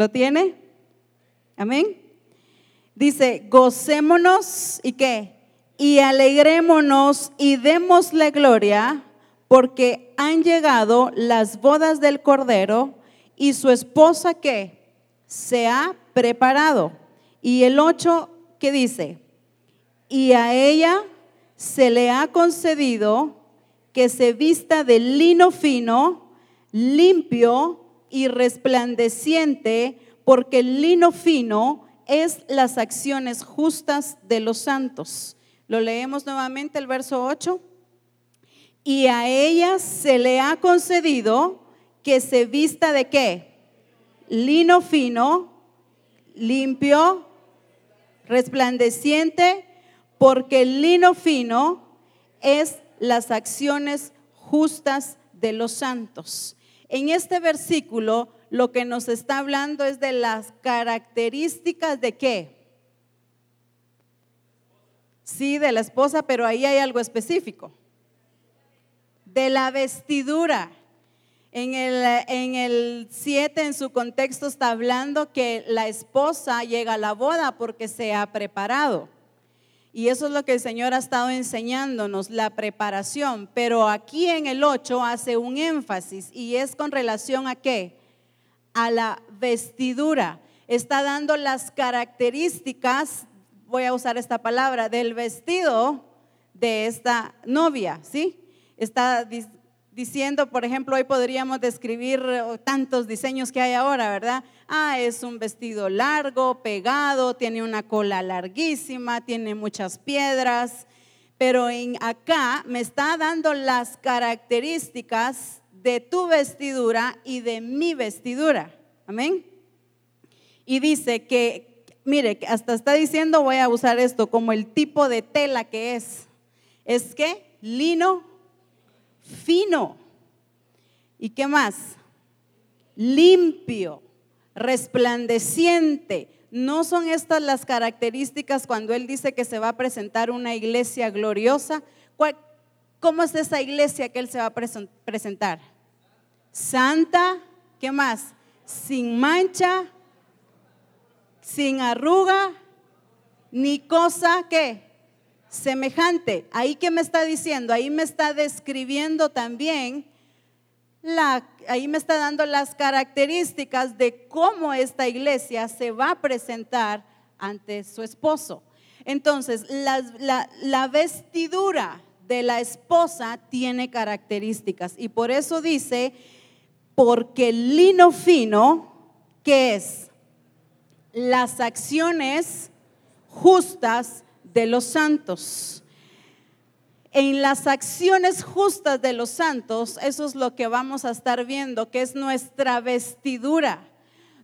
¿Lo tiene? Amén. Dice, gocémonos y ¿qué? Y alegrémonos y démosle gloria, porque han llegado las bodas del Cordero y su esposa ¿qué? Se ha preparado. Y el 8, ¿qué dice? Y a ella se le ha concedido que se vista de lino fino, limpio y resplandeciente, porque el lino fino es las acciones justas de los santos. Lo leemos nuevamente el verso 8. Y a ella se le ha concedido que se vista de ¿qué? Lino fino, limpio, resplandeciente, porque el lino fino es las acciones justas de los santos. En este versículo lo que nos está hablando es de las características de ¿qué? Sí, de la esposa, pero ahí hay algo específico. De la vestidura. En el 7, en su contexto, está hablando que la esposa llega a la boda porque se ha preparado. Y eso es lo que el Señor ha estado enseñándonos, la preparación. Pero aquí en el 8 hace un énfasis y es con relación ¿a qué? A la vestidura. Está dando las características, voy a usar esta palabra, del vestido de esta novia, ¿sí? Está diciendo, por ejemplo, hoy podríamos describir tantos diseños que hay ahora, ¿verdad? Es un vestido largo, pegado, tiene una cola larguísima, tiene muchas piedras, pero acá me está dando las características de tu vestidura y de mi vestidura, amén. Y dice que, mire, hasta está diciendo, voy a usar esto como el tipo de tela que es que lino fino. ¿Y qué más? Limpio, resplandeciente. ¿No son estas las características cuando él dice que se va a presentar una iglesia gloriosa? ¿Cómo es esa iglesia que él se va a presentar? Santa, ¿qué más? Sin mancha, sin arruga, ni cosa que semejante. Ahí que me está diciendo, ahí me está describiendo también, ahí me está dando las características de cómo esta iglesia se va a presentar ante su esposo. Entonces, la vestidura de la esposa tiene características y por eso dice, porque el lino fino, que es las acciones justas de los santos. En las acciones justas de los santos, eso es lo que vamos a estar viendo, que es nuestra vestidura.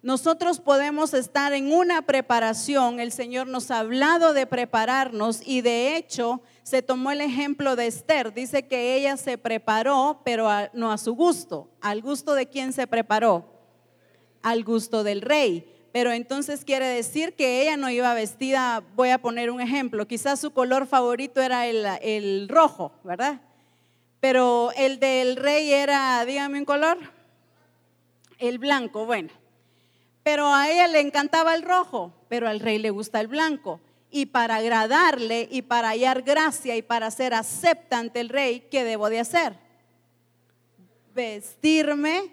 Nosotros podemos estar en una preparación, el Señor nos ha hablado de prepararnos y de hecho se tomó el ejemplo de Esther, dice que ella se preparó, pero no a su gusto. ¿Al gusto de quién se preparó? Al gusto del rey. Pero entonces quiere decir que ella no iba vestida, voy a poner un ejemplo, quizás su color favorito era el rojo, ¿verdad? Pero el del rey era, dígame un color, el blanco, bueno. Pero a ella le encantaba el rojo, pero al rey le gusta el blanco. Y para agradarle y para hallar gracia y para ser acepta ante el rey, ¿qué debo de hacer? Vestirme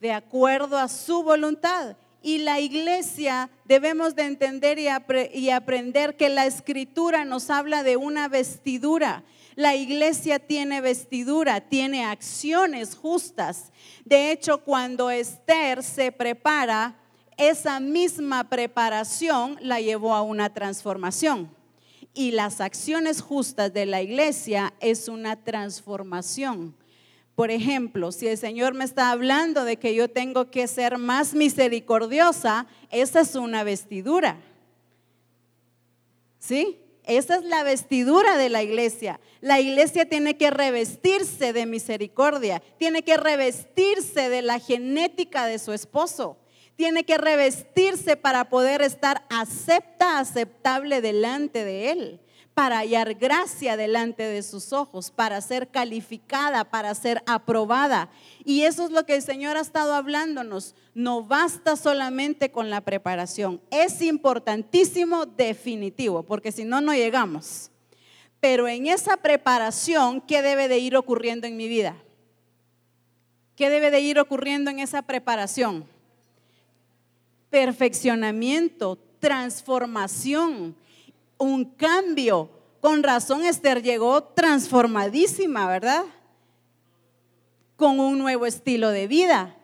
de acuerdo a su voluntad. Y la iglesia debemos de entender y aprender que la escritura nos habla de una vestidura. La iglesia tiene vestidura, tiene acciones justas. De hecho, cuando Esther se prepara, esa misma preparación la llevó a una transformación. Y las acciones justas de la iglesia es una transformación. Por ejemplo, si el Señor me está hablando de que yo tengo que ser más misericordiosa, esa es una vestidura. ¿Sí? Esa es la vestidura de la iglesia. La iglesia tiene que revestirse de misericordia, tiene que revestirse de la genética de su esposo, tiene que revestirse para poder estar aceptable delante de él. para hallar gracia delante de sus ojos, para ser calificada, para ser aprobada. Y eso es lo que el Señor ha estado hablándonos. No basta solamente con la preparación, es importantísimo, definitivo, porque si no, no llegamos. Pero en esa preparación, ¿qué debe de ir ocurriendo en mi vida? ¿Qué debe de ir ocurriendo en esa preparación? Perfeccionamiento, transformación, un cambio. Con razón Esther llegó transformadísima, ¿verdad? Con un nuevo estilo de vida.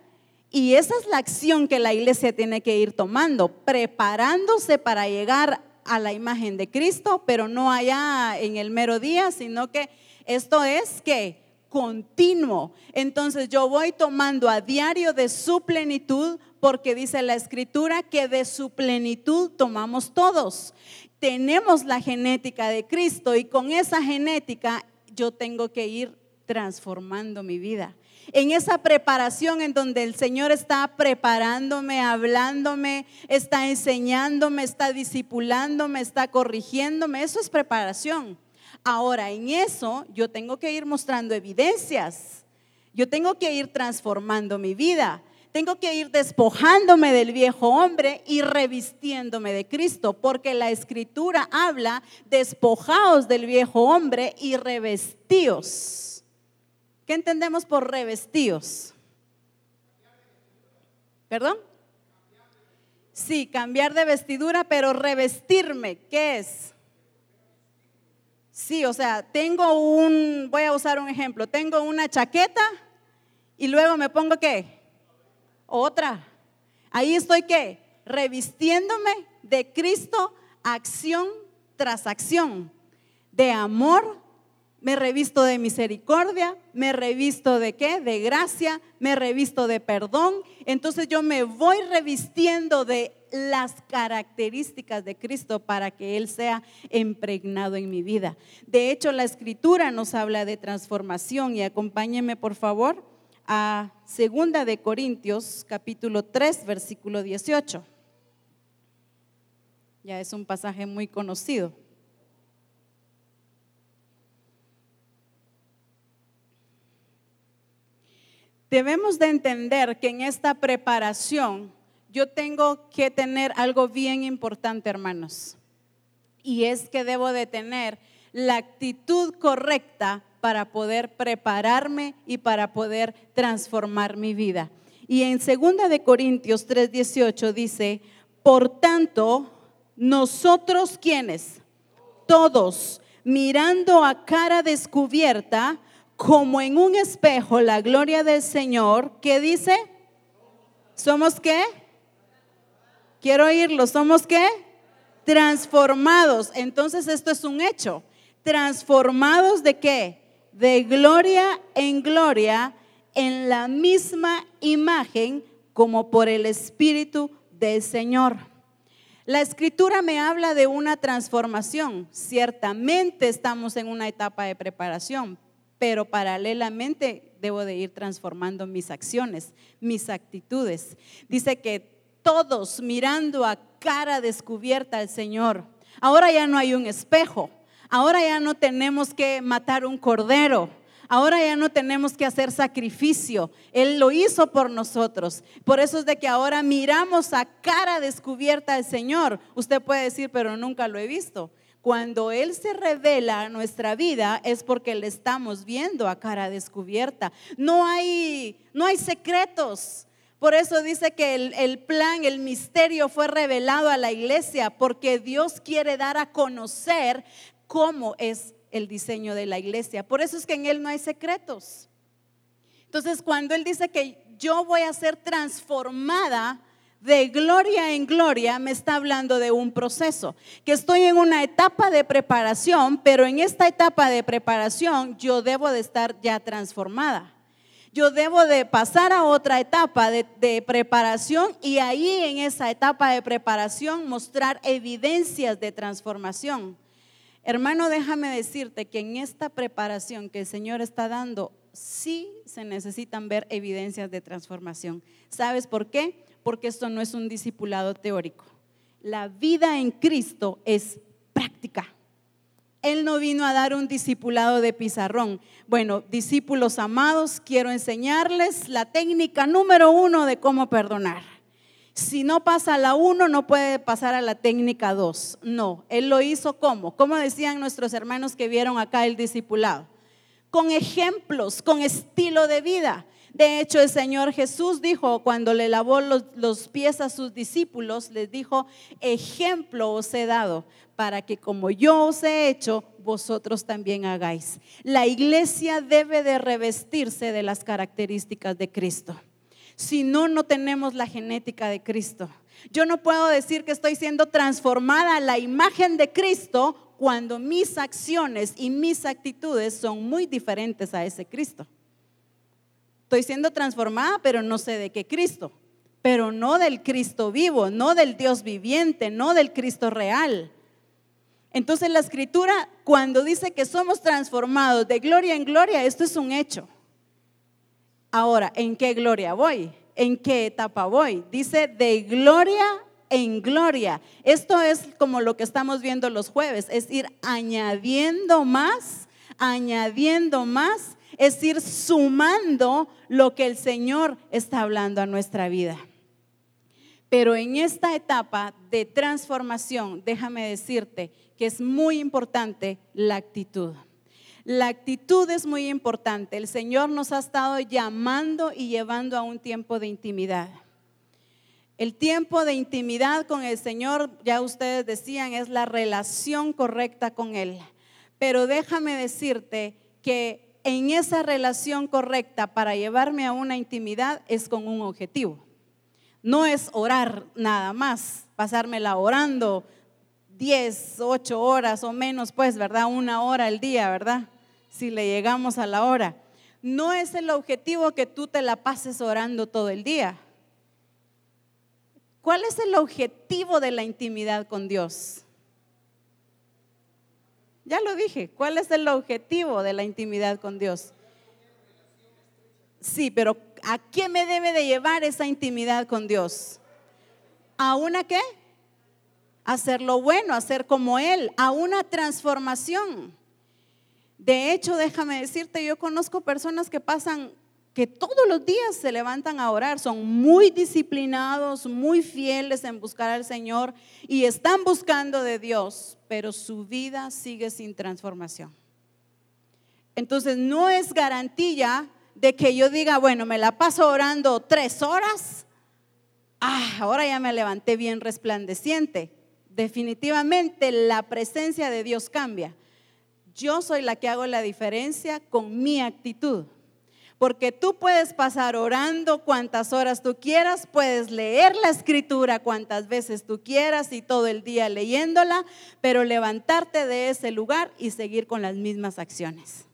Y esa es la acción que la iglesia tiene que ir tomando, preparándose para llegar a la imagen de Cristo, pero no allá en el mero día, sino que esto es que continuo. Entonces yo voy tomando a diario de su plenitud, porque dice la Escritura que de su plenitud tomamos todos. Tenemos la genética de Cristo, y con esa genética yo tengo que ir transformando mi vida. En esa preparación en donde el Señor está preparándome, hablándome, está enseñándome, está discipulándome, está corrigiéndome, eso es preparación. Ahora, en eso yo tengo que ir mostrando evidencias, yo tengo que ir transformando mi vida. Tengo que ir despojándome del viejo hombre y revistiéndome de Cristo, porque la Escritura habla: despojaos del viejo hombre y revestíos. ¿Qué entendemos por revestíos? ¿Perdón? Sí, cambiar de vestidura, pero revestirme, ¿qué es? Sí, o sea, voy a usar un ejemplo, tengo una chaqueta y luego me pongo ¿qué? Otra. Ahí estoy ¿qué? Revistiéndome de Cristo, acción tras acción. De amor, me revisto de misericordia, me revisto de ¿qué? De gracia, me revisto de perdón. Entonces yo me voy revistiendo de las características de Cristo para que Él sea impregnado en mi vida. De hecho, la Escritura nos habla de transformación, y acompáñenme por favor a 2 de Corintios capítulo 3 versículo 18. Ya es un pasaje muy conocido. Debemos de entender que en esta preparación yo tengo que tener algo bien importante, hermanos, y es que debo de tener la actitud correcta para poder prepararme y para poder transformar mi vida. Y en 2 de Corintios 3:18 dice: por tanto, nosotros ¿quiénes? Todos, mirando a cara descubierta, como en un espejo, la gloria del Señor, ¿qué dice? ¿Somos qué? Quiero oírlo, ¿somos qué? Transformados. Entonces esto es un hecho. Transformados ¿de qué? De gloria, en la misma imagen, como por el Espíritu del Señor. La Escritura me habla de una transformación. Ciertamente estamos en una etapa de preparación, pero paralelamente debo de ir transformando mis acciones, mis actitudes. Dice que todos, mirando a cara descubierta al Señor. Ahora ya no hay un espejo. Ahora ya no tenemos que matar un cordero, ahora ya no tenemos que hacer sacrificio, Él lo hizo por nosotros. Por eso es de que ahora miramos a cara descubierta al Señor. Usted puede decir, pero nunca lo he visto. Cuando Él se revela a nuestra vida es porque le estamos viendo a cara descubierta. No hay secretos. Por eso dice que el plan, el misterio fue revelado a la iglesia, porque Dios quiere dar a conocer cómo es el diseño de la iglesia. Por eso es que en Él no hay secretos. Entonces, cuando Él dice que yo voy a ser transformada de gloria en gloria, me está hablando de un proceso, que estoy en una etapa de preparación, pero en esta etapa de preparación yo debo de estar ya transformada. Yo debo de pasar a otra etapa de preparación, y ahí en esa etapa de preparación mostrar evidencias de transformación. Hermano, déjame decirte que en esta preparación que el Señor está dando, sí se necesitan ver evidencias de transformación. ¿Sabes por qué? Porque esto no es un discipulado teórico. La vida en Cristo es práctica. Él no vino a dar un discipulado de pizarrón. Bueno, discípulos amados, quiero enseñarles la técnica número 1 de cómo perdonar. Si no pasa a la 1, no puede pasar a la técnica 2. No, Él lo hizo como, como decían nuestros hermanos que vieron acá el discipulado, con ejemplos, con estilo de vida. De hecho, el Señor Jesús dijo, cuando le lavó los pies a sus discípulos, les dijo: ejemplo os he dado para que como yo os he hecho, vosotros también hagáis. La iglesia debe de revestirse de las características de Cristo. Si no, no tenemos la genética de Cristo. Yo no puedo decir que estoy siendo transformada a la imagen de Cristo cuando mis acciones y mis actitudes son muy diferentes a ese Cristo. Estoy siendo transformada, pero no sé de qué Cristo, pero no del Cristo vivo, no del Dios viviente, no del Cristo real. Entonces la Escritura, cuando dice que somos transformados de gloria en gloria, esto es un hecho. Ahora, ¿en qué gloria voy? ¿En qué etapa voy? Dice de gloria en gloria. Esto es como lo que estamos viendo los jueves, es ir añadiendo más, es ir sumando lo que el Señor está hablando a nuestra vida. Pero en esta etapa de transformación, déjame decirte que es muy importante la actitud. La actitud es muy importante. El Señor nos ha estado llamando y llevando a un tiempo de intimidad. El tiempo de intimidad con el Señor, ya ustedes decían, es la relación correcta con Él. Pero déjame decirte que en esa relación correcta para llevarme a una intimidad es con un objetivo. No es orar nada más, pasármela orando 10, 8 horas o menos, pues, ¿verdad? Una hora al día, ¿verdad? Si le llegamos a la hora. No es el objetivo que tú te la pases orando todo el día. ¿Cuál es el objetivo de la intimidad con Dios? Ya lo dije, ¿cuál es el objetivo de la intimidad con Dios? Sí, pero ¿a qué me debe de llevar esa intimidad con Dios? ¿A una qué? Hacer lo bueno, hacer como Él, a una transformación. De hecho, déjame decirte, yo conozco personas que pasan, que todos los días se levantan a orar, son muy disciplinados, muy fieles en buscar al Señor y están buscando de Dios, pero su vida sigue sin transformación. Entonces no es garantía de que yo diga, bueno, me la paso orando 3 horas, ahora ya me levanté bien resplandeciente. Definitivamente la presencia de Dios cambia. Yo soy la que hago la diferencia con mi actitud. Porque tú puedes pasar orando cuantas horas tú quieras, puedes leer la Escritura cuantas veces tú quieras y todo el día leyéndola, pero levantarte de ese lugar y seguir con las mismas acciones.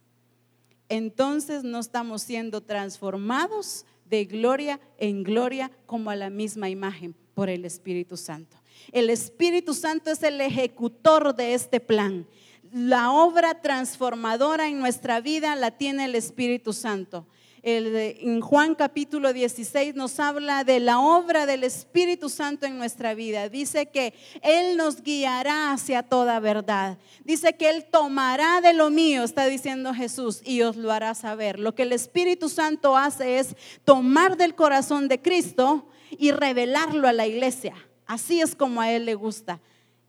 Entonces no estamos siendo transformados de gloria en gloria como a la misma imagen por el Espíritu Santo. El Espíritu Santo es el ejecutor de este plan. La obra transformadora en nuestra vida la tiene el Espíritu Santo. En Juan capítulo 16 nos habla de la obra del Espíritu Santo en nuestra vida. Dice que Él nos guiará hacia toda verdad. Dice que Él tomará de lo mío, está diciendo Jesús, y os lo hará saber. Lo que el Espíritu Santo hace es tomar del corazón de Cristo y revelarlo a la iglesia. Así es como a Él le gusta.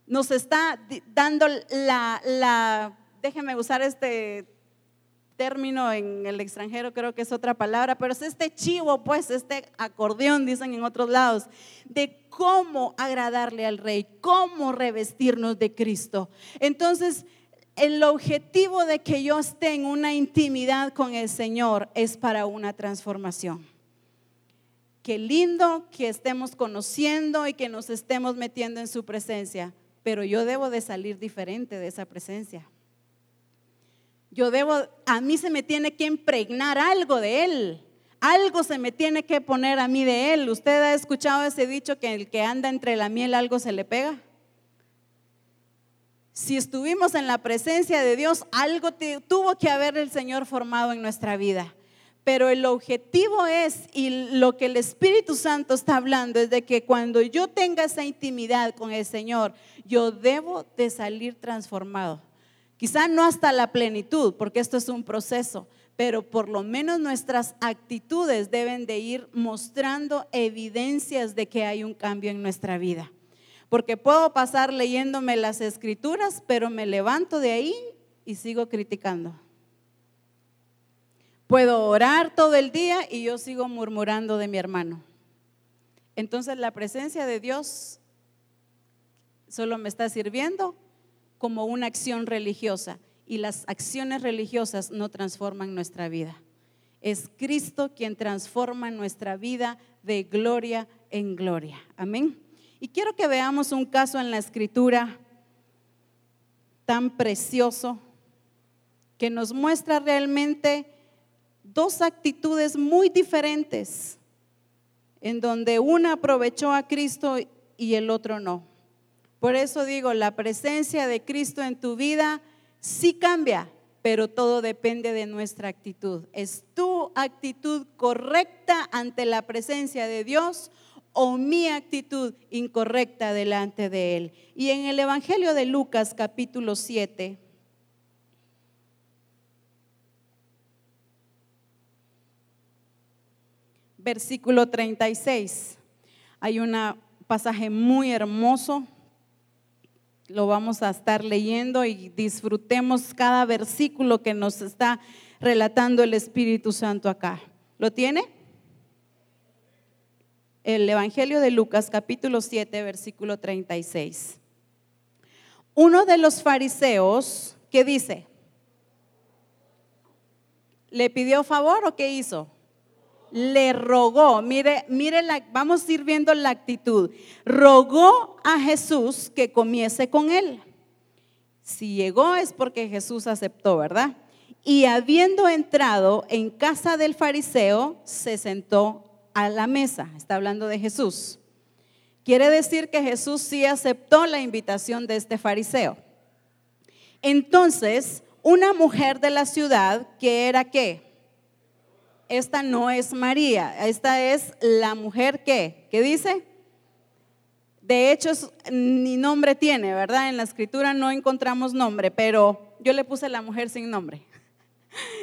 Nos está dando déjeme usar este término en el extranjero, creo que es otra palabra, pero es este chivo, pues, este acordeón, dicen en otros lados, de cómo agradarle al Rey, cómo revestirnos de Cristo. Entonces, el objetivo de que yo esté en una intimidad con el Señor es para una transformación. Qué lindo que estemos conociendo y que nos estemos metiendo en su presencia, pero yo debo de salir diferente de esa presencia. A mí se me tiene que impregnar algo de Él, algo se me tiene que poner a mí de Él. ¿Usted ha escuchado ese dicho que el que anda entre la miel algo se le pega? Si estuvimos en la presencia de Dios, algo tuvo que haber el Señor formado en nuestra vida. Pero el objetivo es, y lo que el Espíritu Santo está hablando, es de que cuando yo tenga esa intimidad con el Señor, yo debo de salir transformado. Quizá no hasta la plenitud, porque esto es un proceso, pero por lo menos nuestras actitudes deben de ir mostrando evidencias de que hay un cambio en nuestra vida. Porque puedo pasar leyéndome las escrituras, pero me levanto de ahí y sigo criticando. Puedo orar todo el día y yo sigo murmurando de mi hermano. Entonces la presencia de Dios solo me está sirviendo como una acción religiosa, y las acciones religiosas no transforman nuestra vida. Es Cristo quien transforma nuestra vida de gloria en gloria. Amén. Y quiero que veamos un caso en la escritura tan precioso que nos muestra realmente dos actitudes muy diferentes, en donde una aprovechó a Cristo y el otro no. Por eso digo, la presencia de Cristo en tu vida sí cambia, pero todo depende de nuestra actitud. ¿Es tu actitud correcta ante la presencia de Dios o mi actitud incorrecta delante de Él? Y en el Evangelio de Lucas capítulo 7, versículo 36, hay un pasaje muy hermoso, lo vamos a estar leyendo y disfrutemos cada versículo que nos está relatando el Espíritu Santo acá. ¿Lo tiene? El Evangelio de Lucas capítulo 7 versículo 36. Uno de los fariseos, ¿qué dice? ¿Le pidió favor o qué hizo? Le rogó, mire, vamos a ir viendo la actitud. Rogó a Jesús que comiese con él. Si llegó es porque Jesús aceptó, ¿verdad? Y habiendo entrado en casa del fariseo, se sentó a la mesa. Está hablando de Jesús. Quiere decir que Jesús sí aceptó la invitación de este fariseo. Entonces, una mujer de la ciudad, que era ¿qué? Esta no es María, esta es la mujer que, ¿qué dice? De hecho, ni nombre tiene, ¿verdad? En la escritura no encontramos nombre, pero yo le puse la mujer sin nombre.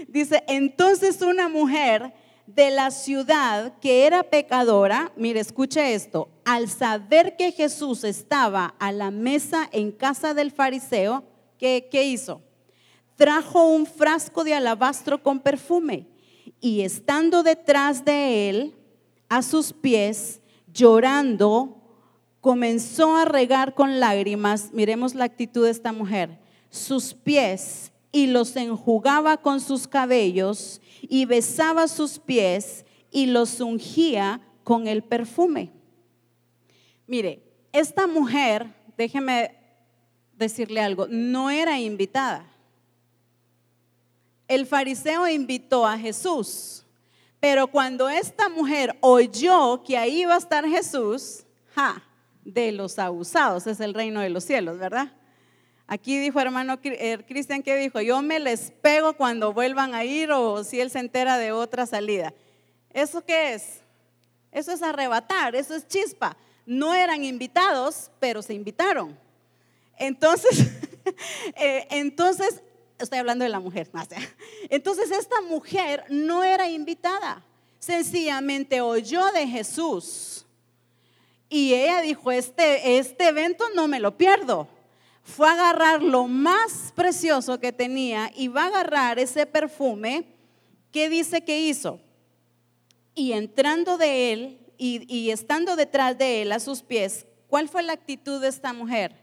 Dice, entonces una mujer de la ciudad que era pecadora, mire, escuche esto, al saber que Jesús estaba a la mesa en casa del fariseo, ¿qué hizo? Trajo un frasco de alabastro con perfume. Y estando detrás de él, a sus pies, llorando, comenzó a regar con lágrimas, miremos la actitud de esta mujer, sus pies, y los enjugaba con sus cabellos, y besaba sus pies, y los ungía con el perfume. Mire, esta mujer, déjeme decirle algo, no era invitada. El fariseo invitó a Jesús, pero cuando esta mujer oyó que ahí iba a estar Jesús, de los abusados es el reino de los cielos, ¿verdad? Aquí dijo hermano Cristian, ¿qué dijo? Yo me les pego cuando vuelvan a ir, o si él se entera de otra salida. ¿Eso qué es? Eso es arrebatar, eso es chispa. No eran invitados, pero se invitaron. Entonces estoy hablando de la mujer. Entonces esta mujer no era invitada, sencillamente oyó de Jesús y ella dijo, este evento no me lo pierdo. Fue a agarrar lo más precioso que tenía y va a agarrar ese perfume. ¿Qué dice que hizo? Y entrando de él y estando detrás de él a sus pies. ¿Cuál fue la actitud de esta mujer?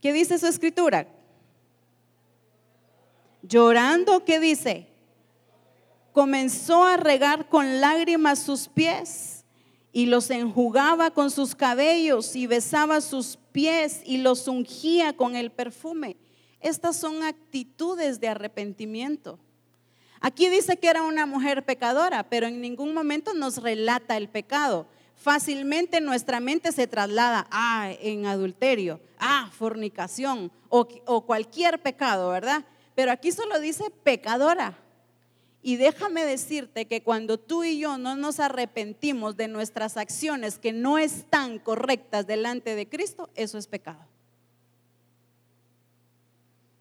¿Qué dice su escritura? Llorando, ¿qué dice? Comenzó a regar con lágrimas sus pies y los enjugaba con sus cabellos y besaba sus pies y los ungía con el perfume. Estas son actitudes de arrepentimiento. Aquí dice que era una mujer pecadora, pero en ningún momento nos relata el pecado. Fácilmente nuestra mente se traslada en adulterio, fornicación o cualquier pecado, ¿verdad? Pero aquí solo dice pecadora. Y déjame decirte que cuando tú y yo no nos arrepentimos de nuestras acciones que no están correctas delante de Cristo, eso es pecado.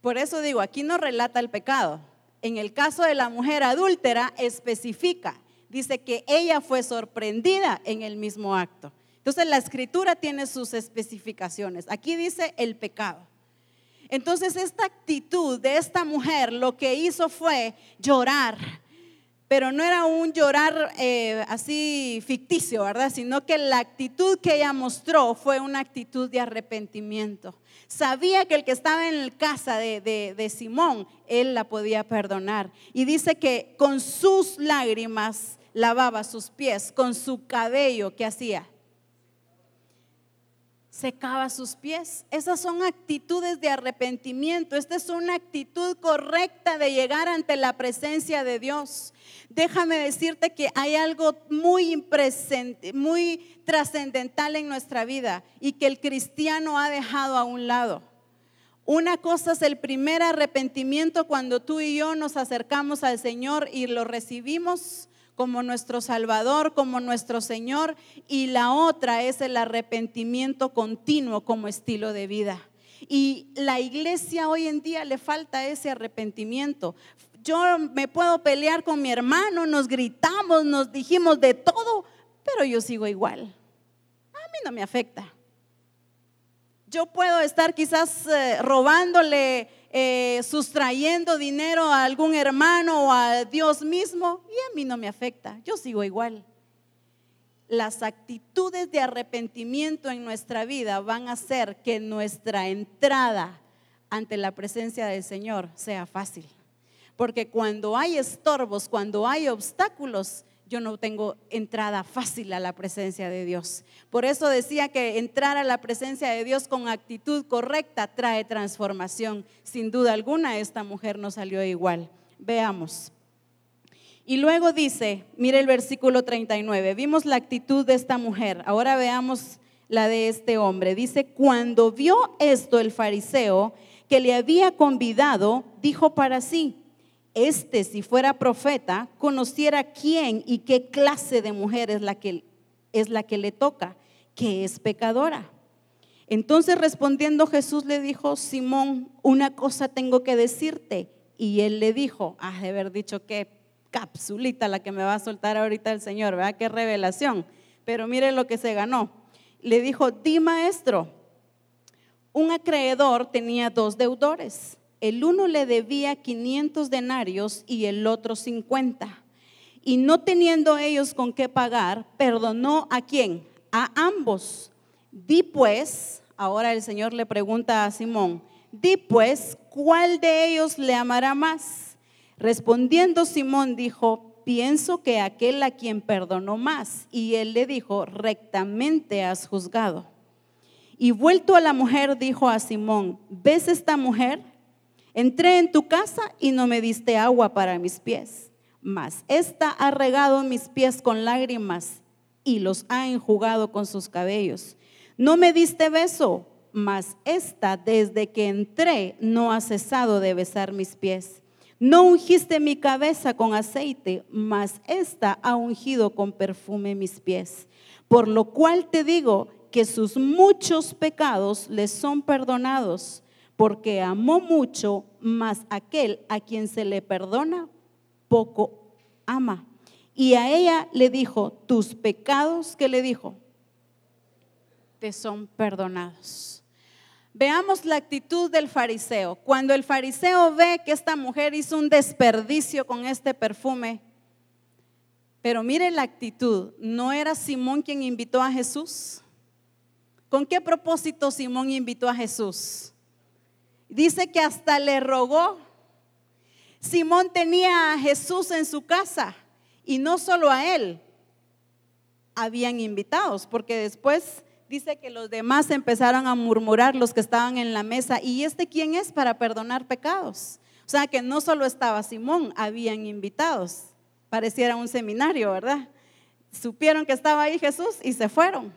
Por eso digo, aquí no relata el pecado. En el caso de la mujer adúltera especifica, dice que ella fue sorprendida en el mismo acto. Entonces la escritura tiene sus especificaciones. Aquí dice el pecado. Entonces esta actitud de esta mujer lo que hizo fue llorar, pero no era un llorar así ficticio, ¿verdad? Sino que la actitud que ella mostró fue una actitud de arrepentimiento. Sabía que el que estaba en la casa de Simón, él la podía perdonar. Y dice que con sus lágrimas lavaba sus pies, con su cabello, ¿qué hacía? Secaba sus pies. Esas son actitudes de arrepentimiento. Esta es una actitud correcta de llegar ante la presencia de Dios. Déjame decirte que hay algo muy trascendental en nuestra vida y que el cristiano ha dejado a un lado. Una cosa es el primer arrepentimiento cuando tú y yo nos acercamos al Señor y lo recibimos como nuestro Salvador, como nuestro Señor, y la otra es el arrepentimiento continuo como estilo de vida. Y la iglesia hoy en día le falta ese arrepentimiento. Yo me puedo pelear con mi hermano, nos gritamos, nos dijimos de todo, pero yo sigo igual. A mí no me afecta. Yo puedo estar quizás robándole, sustrayendo dinero a algún hermano o a Dios mismo, y a mí no me afecta, yo sigo igual. Las actitudes de arrepentimiento en nuestra vida van a hacer que nuestra entrada ante la presencia del Señor sea fácil, porque cuando hay estorbos, cuando hay obstáculos, yo no tengo entrada fácil a la presencia de Dios. Por eso decía que entrar a la presencia de Dios con actitud correcta trae transformación. Sin duda alguna esta mujer no salió igual. Veamos. Y luego dice, mire el versículo 39, vimos la actitud de esta mujer, ahora veamos la de este hombre. Dice, cuando vio esto el fariseo que le había convidado, dijo para sí: este, si fuera profeta, conociera quién y qué clase de mujer es la que le toca, que es pecadora. Entonces respondiendo Jesús le dijo: Simón, una cosa tengo que decirte. Y él le dijo, has de haber dicho, qué capsulita la que me va a soltar ahorita el Señor, ¿verdad? Qué revelación. Pero mire lo que se ganó. Le dijo: di, maestro. Un acreedor tenía dos deudores. El uno le debía 500 denarios y el otro 50. Y no teniendo ellos con qué pagar, perdonó ¿a quién? A ambos. Di pues, ahora el Señor le pregunta a Simón, di pues, ¿cuál de ellos le amará más? Respondiendo Simón dijo: pienso que aquel a quien perdonó más. Y él le dijo: rectamente has juzgado. Y vuelto a la mujer dijo a Simón: ¿ves esta mujer? Entré en tu casa y no me diste agua para mis pies, mas ésta ha regado mis pies con lágrimas y los ha enjugado con sus cabellos. No me diste beso, mas ésta desde que entré no ha cesado de besar mis pies. No ungiste mi cabeza con aceite, mas ésta ha ungido con perfume mis pies. Por lo cual te digo que sus muchos pecados les son perdonados, porque amó mucho, mas aquel a quien se le perdona poco ama. Y a ella le dijo: tus pecados, ¿qué le dijo? Te son perdonados. Veamos la actitud del fariseo. Cuando el fariseo ve que esta mujer hizo un desperdicio con este perfume, pero mire la actitud, ¿no era Simón quien invitó a Jesús? ¿Con qué propósito Simón invitó a Jesús? Dice que hasta le rogó. Simón tenía a Jesús en su casa y no solo a él, habían invitados, porque después dice que los demás empezaron a murmurar, los que estaban en la mesa: ¿y este quién es para perdonar pecados? O sea que no solo estaba Simón, habían invitados. Pareciera un seminario, ¿verdad? Supieron que estaba ahí Jesús y se fueron.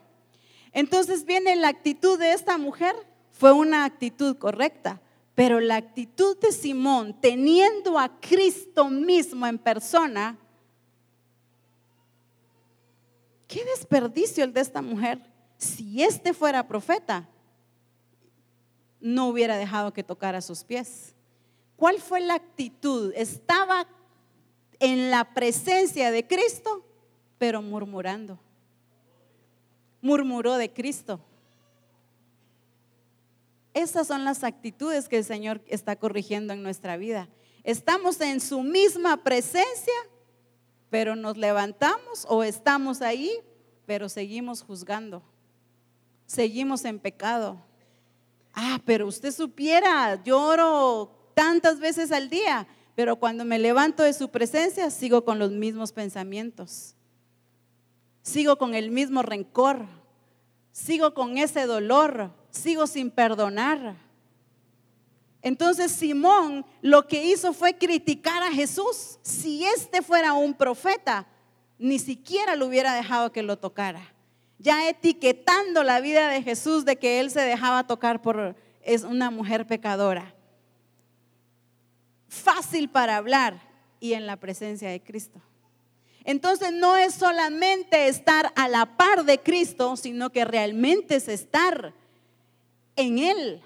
Entonces viene la actitud de esta mujer. Fue una actitud correcta, pero la actitud de Simón, teniendo a Cristo mismo en persona, qué desperdicio el de esta mujer. Si este fuera profeta, no hubiera dejado que tocara sus pies. ¿Cuál fue la actitud? Estaba en la presencia de Cristo, pero murmurando. Murmuró de Cristo. Esas son las actitudes que el Señor está corrigiendo en nuestra vida. Estamos en su misma presencia, pero nos levantamos, o estamos ahí, pero seguimos juzgando, seguimos en pecado. Ah, pero usted supiera, yo oro tantas veces al día, pero cuando me levanto de su presencia sigo con los mismos pensamientos, sigo con el mismo rencor, sigo con ese dolor, sigo sin perdonar. Entonces Simón lo que hizo fue criticar a Jesús. Si este fuera un profeta, ni siquiera lo hubiera dejado que lo tocara. Ya etiquetando la vida de Jesús de que él se dejaba tocar por es una mujer pecadora. Fácil para hablar y en la presencia de Cristo. Entonces no es solamente estar a la par de Cristo, sino que realmente es estar en Él.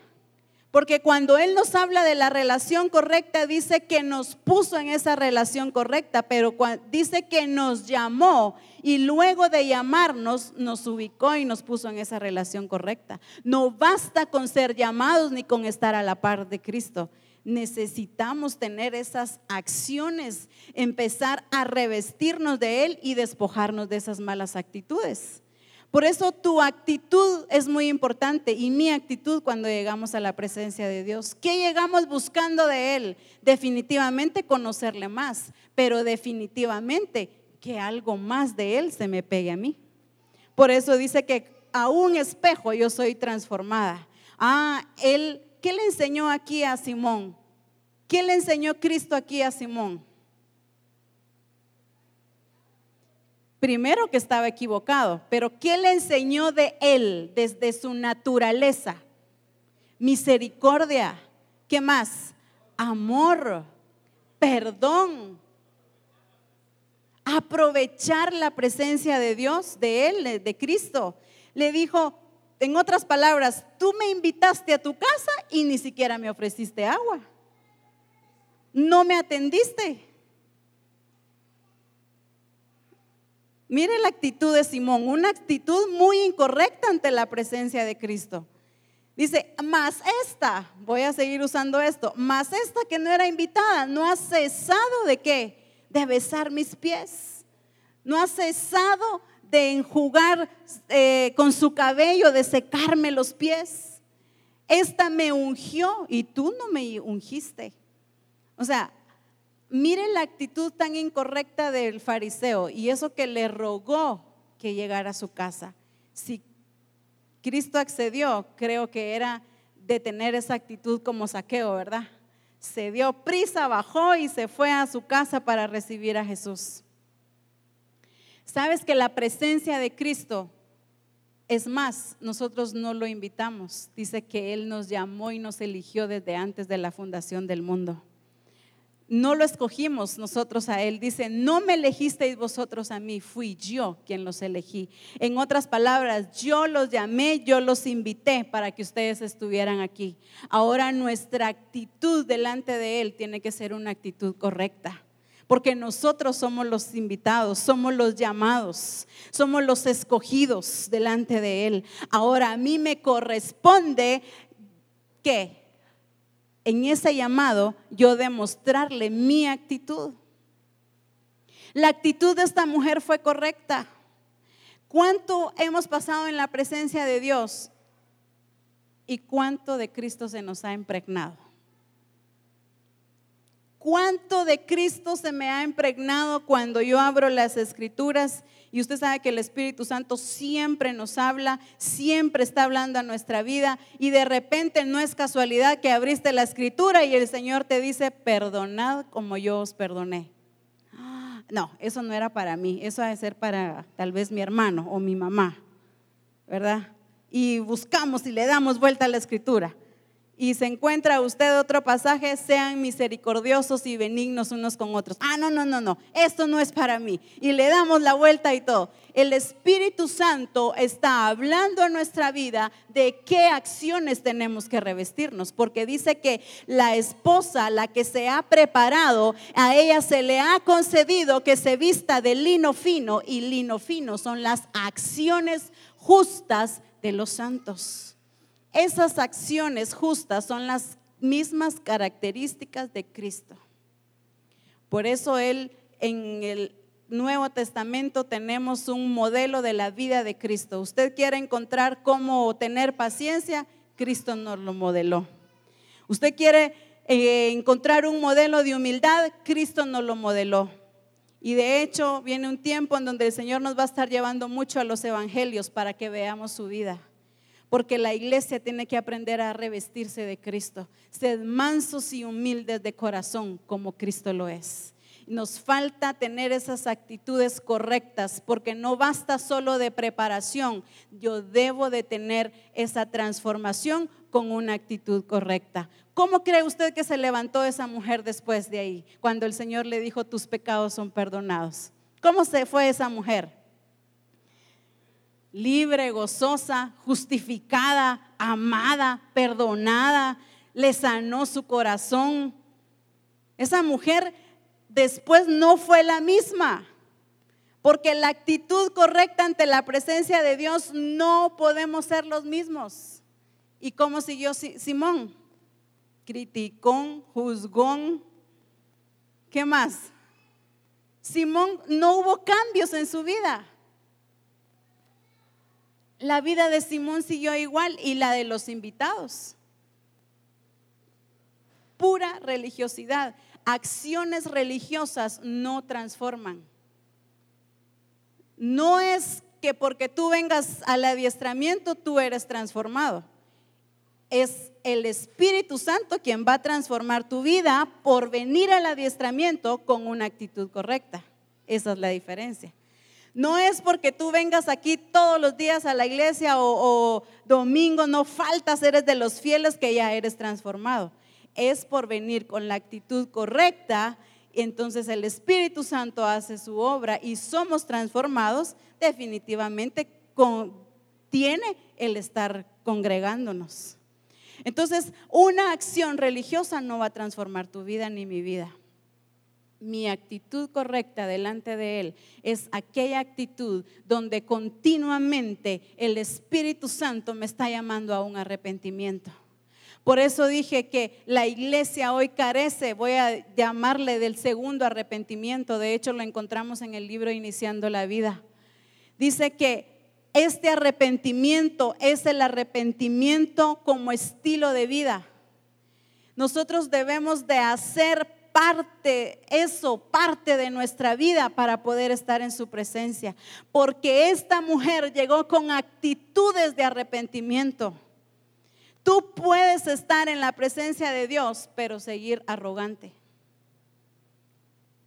Porque cuando Él nos habla de la relación correcta, dice que nos puso en esa relación correcta, pero dice que nos llamó y luego de llamarnos, nos ubicó y nos puso en esa relación correcta. No basta con ser llamados ni con estar a la par de Cristo. Necesitamos tener esas acciones, empezar a revestirnos de Él y despojarnos de esas malas actitudes. Por eso tu actitud es muy importante y mi actitud cuando llegamos a la presencia de Dios. ¿Qué llegamos buscando de Él? Definitivamente conocerle más, pero definitivamente que algo más de Él se me pegue a mí. Por eso dice que a un espejo yo soy transformada. Ah, Él, ¿qué le enseñó aquí a Simón? ¿Qué le enseñó Cristo aquí a Simón? Primero que estaba equivocado, pero ¿qué le enseñó de él desde su naturaleza? Misericordia, ¿qué más? Amor, perdón, aprovechar la presencia de Dios, de él, de Cristo. Le dijo, en otras palabras, tú me invitaste a tu casa y ni siquiera me ofreciste agua, no me atendiste. Mire la actitud de Simón, una actitud muy incorrecta ante la presencia de Cristo. Dice, mas esta, voy a seguir usando esto, mas esta que no era invitada, no ha cesado de ¿qué? De besar mis pies, no ha cesado de enjugar con su cabello, de secarme los pies. Esta me ungió y tú no me ungiste. O sea, mire la actitud tan incorrecta del fariseo y eso que le rogó que llegara a su casa. Si Cristo accedió, creo que era de tener esa actitud como Zaqueo, ¿verdad? Se dio prisa, bajó y se fue a su casa para recibir a Jesús. Sabes que la presencia de Cristo, es más, nosotros no lo invitamos. Dice que Él nos llamó y nos eligió desde antes de la fundación del mundo. No lo escogimos nosotros a Él, dice, no me elegisteis vosotros a mí, fui yo quien los elegí. En otras palabras, yo los llamé, yo los invité para que ustedes estuvieran aquí. Ahora nuestra actitud delante de Él tiene que ser una actitud correcta, porque nosotros somos los invitados, somos los llamados, somos los escogidos delante de Él. Ahora a mí me corresponde que en ese llamado yo demostrarle mi actitud. La actitud de esta mujer fue correcta. ¿Cuánto hemos pasado en la presencia de Dios? ¿Y cuánto de Cristo se nos ha impregnado? ¿Cuánto de Cristo se me ha impregnado cuando yo abro las Escrituras? Y usted sabe que el Espíritu Santo siempre nos habla, siempre está hablando a nuestra vida y de repente no es casualidad que abriste la Escritura y el Señor te dice, perdonad como yo os perdoné. No, eso no era para mí, eso ha de ser para tal vez mi hermano o mi mamá, ¿verdad? Y buscamos y le damos vuelta a la Escritura. y se encuentra usted otro pasaje, sean misericordiosos y benignos unos con otros. Ah, no, esto no es para mí. Y le damos la vuelta y todo. El Espíritu Santo está hablando en nuestra vida de qué acciones tenemos que revestirnos, porque dice que la esposa, la que se ha preparado, a ella se le ha concedido que se vista de lino fino, y lino fino son las acciones justas de los santos. Esas acciones justas son las mismas características de Cristo. Por eso Él, en el Nuevo Testamento, tenemos un modelo de la vida de Cristo. Usted quiere encontrar cómo tener paciencia, Cristo nos lo modeló. Usted quiere encontrar un modelo de humildad, Cristo nos lo modeló. Y de hecho viene un tiempo en donde el Señor nos va a estar llevando mucho a los evangelios para que veamos su vida. Porque la iglesia tiene que aprender a revestirse de Cristo. Sed mansos y humildes de corazón como Cristo lo es. Nos falta tener esas actitudes correctas, porque no basta solo de preparación. Yo debo de tener esa transformación con una actitud correcta. ¿Cómo cree usted que se levantó esa mujer después de ahí, cuando el Señor le dijo tus pecados son perdonados? ¿Cómo se fue esa mujer? Libre, gozosa, justificada, amada, perdonada, le sanó su corazón. Esa mujer después no fue la misma, porque la actitud correcta ante la presencia de Dios no podemos ser los mismos. ¿Y cómo siguió Simón? Criticón, juzgón, ¿qué más? Simón, no hubo cambios en su vida. La vida de Simón siguió igual, y la de los invitados. Pura religiosidad. Acciones religiosas no transforman. No es que porque tú vengas al adiestramiento tú eres transformado. Es el Espíritu Santo quien va a transformar tu vida por venir al adiestramiento con una actitud correcta. Esa es la diferencia. No es porque tú vengas aquí todos los días a la iglesia o domingo, no faltas, eres de los fieles, que ya eres transformado. Es por venir con la actitud correcta, y entonces el Espíritu Santo hace su obra y somos transformados definitivamente, tiene el estar congregándonos. Entonces, una acción religiosa no va a transformar tu vida ni mi vida. Mi actitud correcta delante de Él es aquella actitud donde continuamente el Espíritu Santo me está llamando a un arrepentimiento. Por eso dije que la iglesia hoy carece, voy a llamarle, del segundo arrepentimiento. De hecho, lo encontramos en el libro Iniciando la Vida. Dice que este arrepentimiento es el arrepentimiento como estilo de vida. Nosotros debemos de hacer parte de nuestra vida para poder estar en su presencia, porque esta mujer llegó con actitudes de arrepentimiento. Tú puedes estar en la presencia de Dios, pero seguir arrogante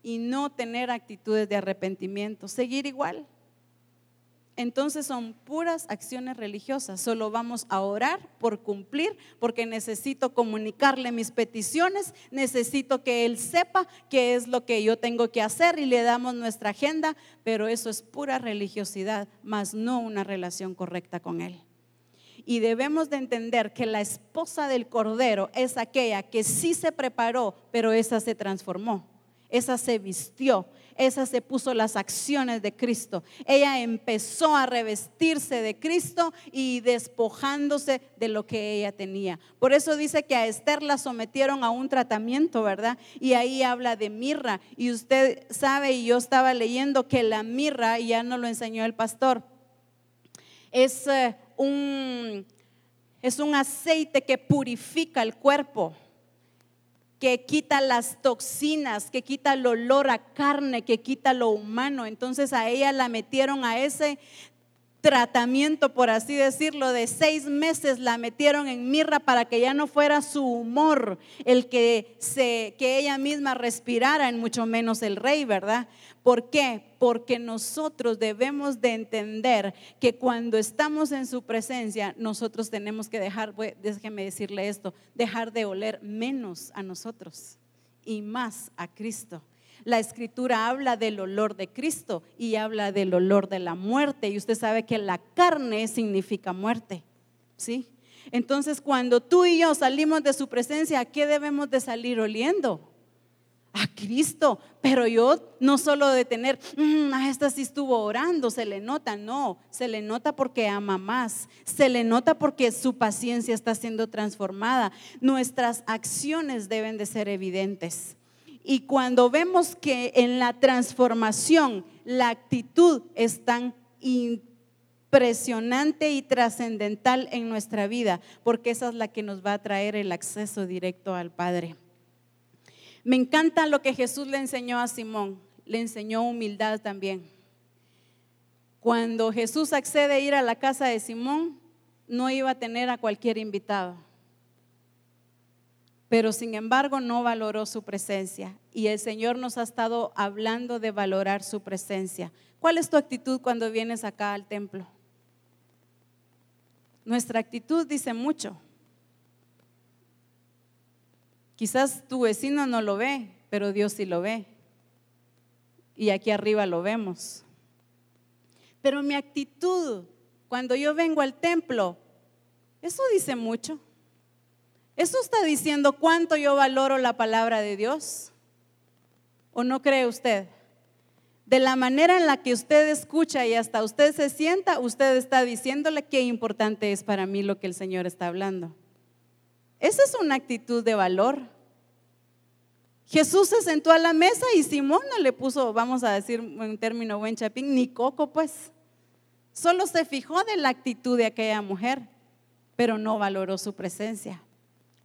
y no tener actitudes de arrepentimiento, seguir igual. Entonces son puras acciones religiosas, solo vamos a orar por cumplir, porque necesito comunicarle mis peticiones, necesito que Él sepa qué es lo que yo tengo que hacer, y le damos nuestra agenda, pero eso es pura religiosidad, más no una relación correcta con Él. Y debemos de entender que la esposa del Cordero es aquella que sí se preparó, pero esa se transformó, esa se vistió. Esa se puso las acciones de Cristo. Ella empezó a revestirse de Cristo y despojándose de lo que ella tenía. Por eso dice que a Esther la sometieron a un tratamiento, ¿verdad? Y ahí habla de mirra. Y usted sabe, y yo estaba leyendo, que la mirra, y ya nos lo enseñó el pastor, es un aceite que purifica el cuerpo, que quita las toxinas, que quita el olor a carne, que quita lo humano. Entonces a ella la metieron a ese tratamiento, por así decirlo, de 6 meses, la metieron en mirra para que ya no fuera su humor el que ella misma respirara, en mucho menos el rey, ¿verdad? ¿Por qué? Porque nosotros debemos de entender que cuando estamos en su presencia, nosotros tenemos que dejar, déjeme decirle esto, dejar de oler menos a nosotros y más a Cristo. La Escritura habla del olor de Cristo y habla del olor de la muerte, y usted sabe que la carne significa muerte, ¿sí? Entonces, cuando tú y yo salimos de su presencia, ¿a qué debemos de salir oliendo? A Cristo. Pero yo no solo de tener, esta sí estuvo orando, se le nota, no, se le nota porque ama más, se le nota porque su paciencia está siendo transformada. Nuestras acciones deben de ser evidentes. Y cuando vemos que en la transformación la actitud es tan impresionante y trascendental en nuestra vida, porque esa es la que nos va a traer el acceso directo al Padre. Me encanta lo que Jesús le enseñó a Simón, le enseñó humildad también. Cuando Jesús accede a ir a la casa de Simón, no iba a tener a cualquier invitado. Pero sin embargo no valoró su presencia, y el Señor nos ha estado hablando de valorar su presencia. ¿Cuál es tu actitud cuando vienes acá al templo? Nuestra actitud dice mucho. Quizás tu vecino no lo ve, pero Dios sí lo ve, y aquí arriba lo vemos. Pero mi actitud cuando yo vengo al templo, eso dice mucho. Eso está diciendo cuánto yo valoro la palabra de Dios, ¿o no cree usted? De la manera en la que usted escucha y hasta usted se sienta, usted está diciéndole qué importante es para mí lo que el Señor está hablando. Esa es una actitud de valor. Jesús se sentó a la mesa y Simón no le puso, vamos a decir en término buen chapín, ni coco pues. Solo se fijó de la actitud de aquella mujer, pero no valoró su presencia.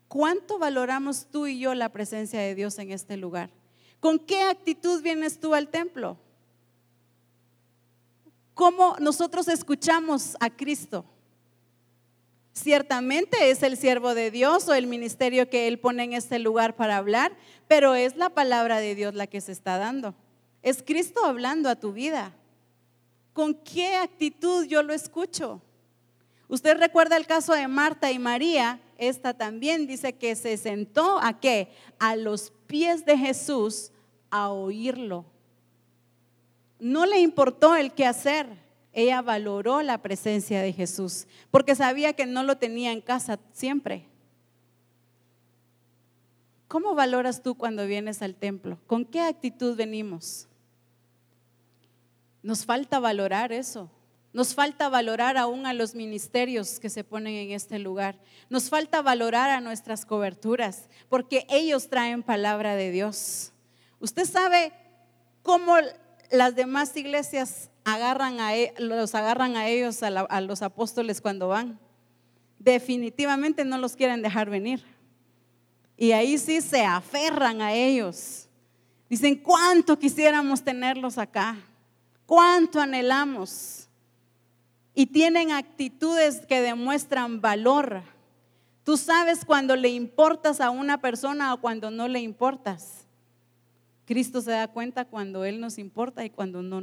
¿Cuánto valoramos tú y yo la presencia de Dios en este lugar? ¿Con qué actitud vienes tú al templo? ¿Cómo nosotros escuchamos a Cristo? Ciertamente es el siervo de Dios o el ministerio que Él pone en este lugar para hablar, pero es la palabra de Dios la que se está dando. Es Cristo hablando a tu vida. ¿Con qué actitud yo lo escucho? Usted recuerda el caso de Marta y María. Esta también dice que se sentó ¿a qué? A los pies de Jesús a oírlo. No le importó el qué hacer, ella valoró la presencia de Jesús porque sabía que no lo tenía en casa siempre. ¿Cómo valoras tú cuando vienes al templo? ¿Con qué actitud venimos? Nos falta valorar eso. Nos falta valorar aún a los ministerios que se ponen en este lugar. Nos falta valorar a nuestras coberturas, porque ellos traen palabra de Dios. Usted sabe cómo las demás iglesias los agarran a ellos, a los apóstoles cuando van. Definitivamente no los quieren dejar venir. Y ahí sí se aferran a ellos. Dicen, ¿cuánto quisiéramos tenerlos acá? ¿Cuánto anhelamos? Y tienen actitudes que demuestran valor. Tú sabes cuando le importas a una persona o cuando no le importas. Cristo se da cuenta cuando Él nos importa y cuando no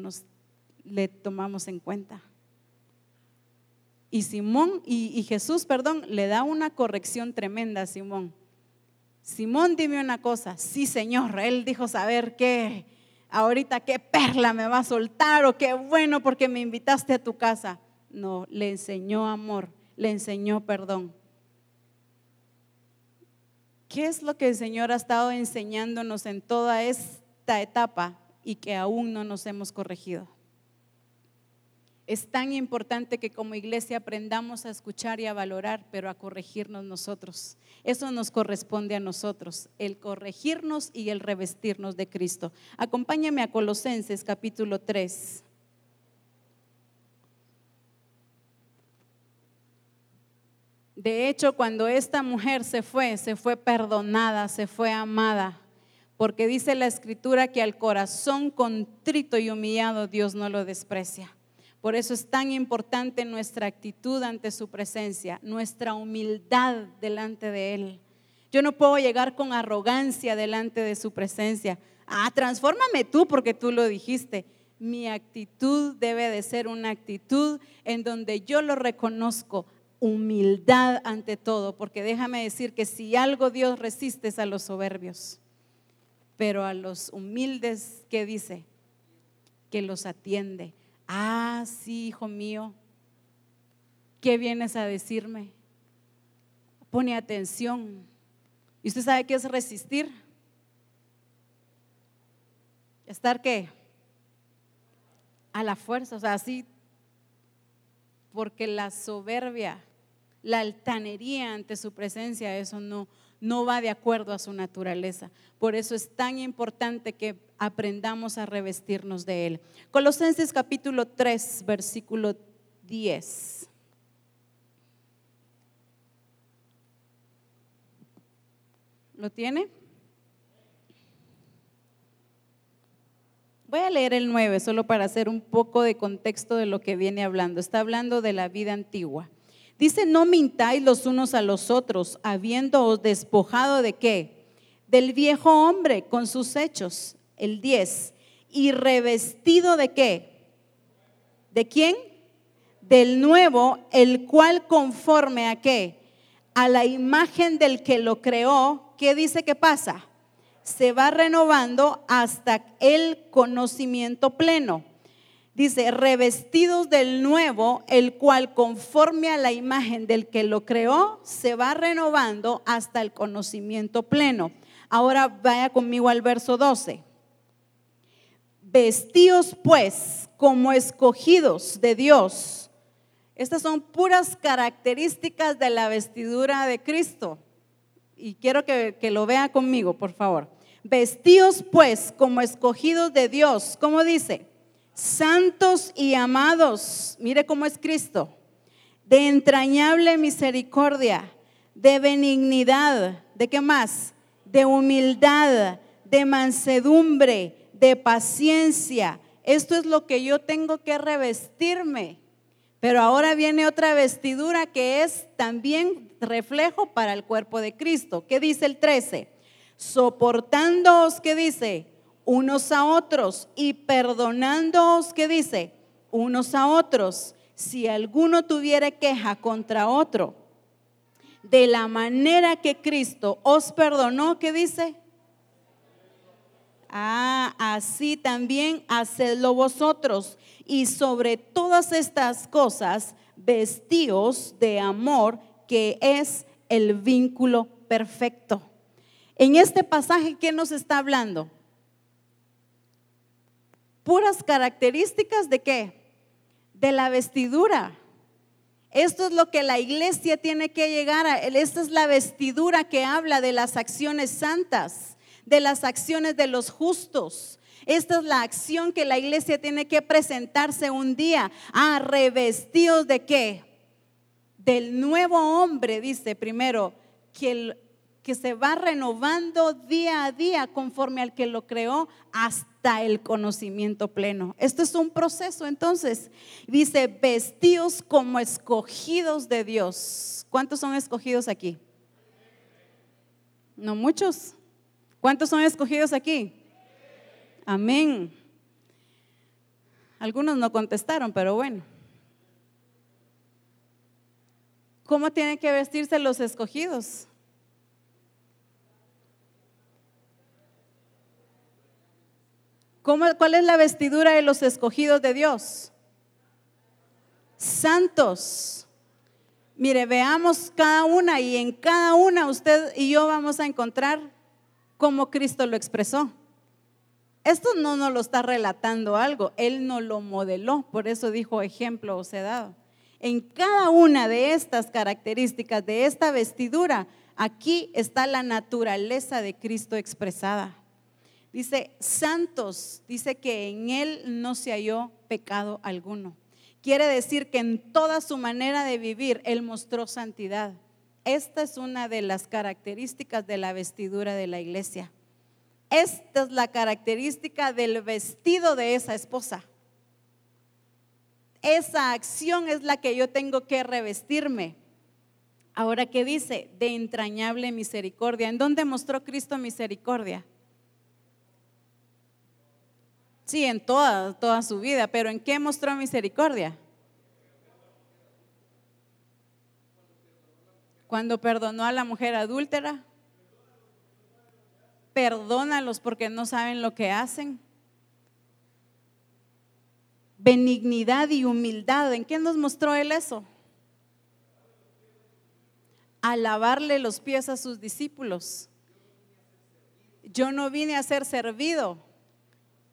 le tomamos en cuenta. Y Jesús le da una corrección tremenda a Simón. Simón, dime una cosa. Sí, Señor. Él dijo, saber qué, ahorita qué perla me va a soltar, o qué bueno porque me invitaste a tu casa. No, le enseñó amor, le enseñó perdón. ¿Qué es lo que el Señor ha estado enseñándonos en toda esta etapa y que aún no nos hemos corregido? Es tan importante que como iglesia aprendamos a escuchar y a valorar, pero a corregirnos nosotros. Eso nos corresponde a nosotros, el corregirnos y el revestirnos de Cristo. Acompáñame a Colosenses capítulo 3. De hecho, cuando esta mujer se fue perdonada, se fue amada, porque dice la Escritura que al corazón contrito y humillado Dios no lo desprecia. Por eso es tan importante nuestra actitud ante su presencia, nuestra humildad delante de Él. Yo no puedo llegar con arrogancia delante de su presencia. Transfórmame tú porque tú lo dijiste. Mi actitud debe de ser una actitud en donde yo lo reconozco, humildad ante todo, porque déjame decir que si algo Dios resiste es a los soberbios, pero a los humildes, ¿qué dice? Que los atiende. Sí, hijo mío, ¿qué vienes a decirme? Pone atención. ¿Y usted sabe qué es resistir? ¿Estar qué? A la fuerza, así, porque la soberbia, la altanería ante su presencia, eso no va de acuerdo a su naturaleza. Por eso es tan importante que aprendamos a revestirnos de Él. Colosenses capítulo 3, versículo 10. ¿Lo tiene? Voy a leer el 9, solo para hacer un poco de contexto de lo que viene hablando. Está hablando de la vida antigua. Dice: no mintáis los unos a los otros, habiéndoos despojado ¿de qué? Del viejo hombre con sus hechos. El 10. Y revestido ¿de qué? ¿De quién? Del nuevo, el cual conforme ¿a qué? A la imagen del que lo creó. ¿Qué dice que pasa? Se va renovando hasta el conocimiento pleno. Dice: revestidos del nuevo, el cual conforme a la imagen del que lo creó, se va renovando hasta el conocimiento pleno. Ahora vaya conmigo al verso 12. Vestíos pues como escogidos de Dios. Estas son puras características de la vestidura de Cristo. Y quiero que lo vea conmigo, por favor. Vestíos pues como escogidos de Dios, ¿cómo dice? Santos y amados, mire cómo es Cristo, de entrañable misericordia, de benignidad, ¿de qué más? De humildad, de mansedumbre, de paciencia. Esto es lo que yo tengo que revestirme. Pero ahora viene otra vestidura que es también reflejo para el cuerpo de Cristo. ¿Qué dice el 13? Soportándoos, ¿qué dice? Unos a otros, y perdonándoos, ¿qué dice? Unos a otros. Si alguno tuviera queja contra otro, de la manera que Cristo os perdonó, ¿qué dice? Así también hacedlo vosotros. Y sobre todas estas cosas, vestíos de amor, que es el vínculo perfecto. En este pasaje, ¿qué nos está hablando? Puras características ¿de qué? De la vestidura. Esto es lo que la iglesia tiene que llegar a. Esta es la vestidura que habla de las acciones santas, de las acciones de los justos. Esta es la acción que la iglesia tiene que presentarse un día. Revestidos ¿de qué? Del nuevo hombre, dice primero, que se va renovando día a día conforme al que lo creó hasta el conocimiento pleno. Esto es un proceso, entonces. Dice: vestidos como escogidos de Dios. ¿Cuántos son escogidos aquí? No muchos. ¿Cuántos son escogidos aquí? Amén. Algunos no contestaron, pero bueno. ¿Cómo tienen que vestirse los escogidos? ¿Cuál es la vestidura de los escogidos de Dios? Santos. Mire, veamos cada una, y en cada una usted y yo vamos a encontrar cómo Cristo lo expresó. Esto no nos lo está relatando algo, Él nos lo modeló, por eso dijo: ejemplo os he dado. En cada una de estas características, de esta vestidura, aquí está la naturaleza de Cristo expresada. Dice: santos, dice que en Él no se halló pecado alguno. Quiere decir que en toda su manera de vivir, Él mostró santidad. Esta es una de las características de la vestidura de la iglesia. Esta es la característica del vestido de esa esposa. Esa acción es la que yo tengo que revestirme. Ahora, ¿qué dice? De entrañable misericordia. ¿En dónde mostró Cristo misericordia? Sí, en toda su vida, pero ¿en qué mostró misericordia? Cuando perdonó a la mujer adúltera, perdónalos porque no saben lo que hacen. Benignidad y humildad, ¿en qué nos mostró Él eso? A lavarle los pies a sus discípulos. Yo no vine a ser servido.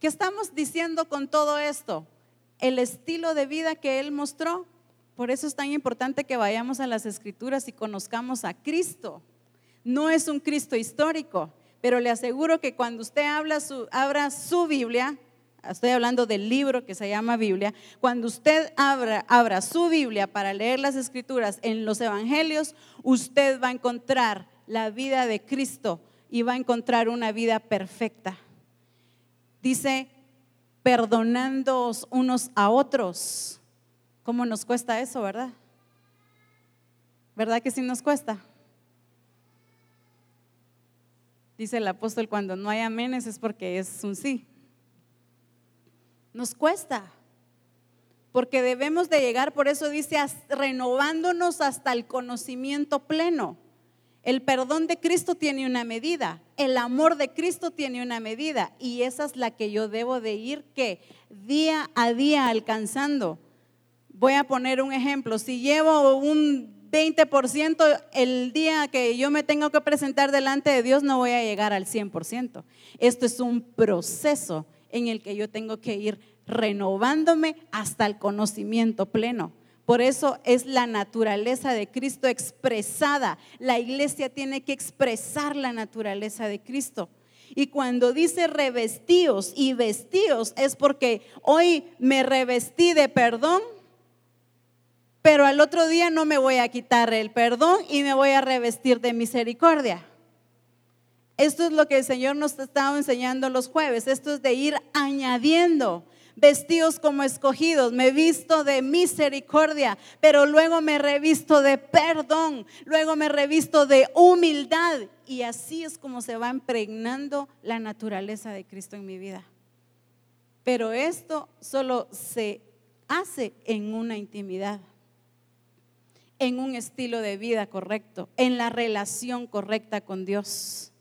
¿Qué estamos diciendo con todo esto? El estilo de vida que Él mostró. Por eso es tan importante que vayamos a las Escrituras y conozcamos a Cristo. No es un Cristo histórico, pero le aseguro que cuando usted abra su Biblia, estoy hablando del libro que se llama Biblia, cuando usted abra su Biblia para leer las Escrituras en los Evangelios, usted va a encontrar la vida de Cristo y va a encontrar una vida perfecta. Dice, perdonándoos unos a otros. ¿Cómo nos cuesta eso, verdad? ¿Verdad que sí nos cuesta? Dice el apóstol, cuando no hay amenes es porque es un sí. Nos cuesta, porque debemos de llegar, por eso dice, renovándonos hasta el conocimiento pleno. El perdón de Cristo tiene una medida, el amor de Cristo tiene una medida, y esa es la que yo debo de ir que día a día alcanzando. Voy a poner un ejemplo, si llevo un 20%, el día que yo me tengo que presentar delante de Dios no voy a llegar al 100%. Esto es un proceso en el que yo tengo que ir renovándome hasta el conocimiento pleno. Por eso es la naturaleza de Cristo expresada. La iglesia tiene que expresar la naturaleza de Cristo. Y cuando dice revestíos y vestíos es porque hoy me revestí de perdón, pero al otro día no me voy a quitar el perdón y me voy a revestir de misericordia. Esto es lo que el Señor nos estaba enseñando los jueves, esto es de ir añadiendo, vestidos como escogidos, me visto de misericordia, pero luego me revisto de perdón, luego me revisto de humildad, y así es como se va impregnando la naturaleza de Cristo en mi vida. Pero esto solo se hace en una intimidad, en un estilo de vida correcto, en la relación correcta con Dios.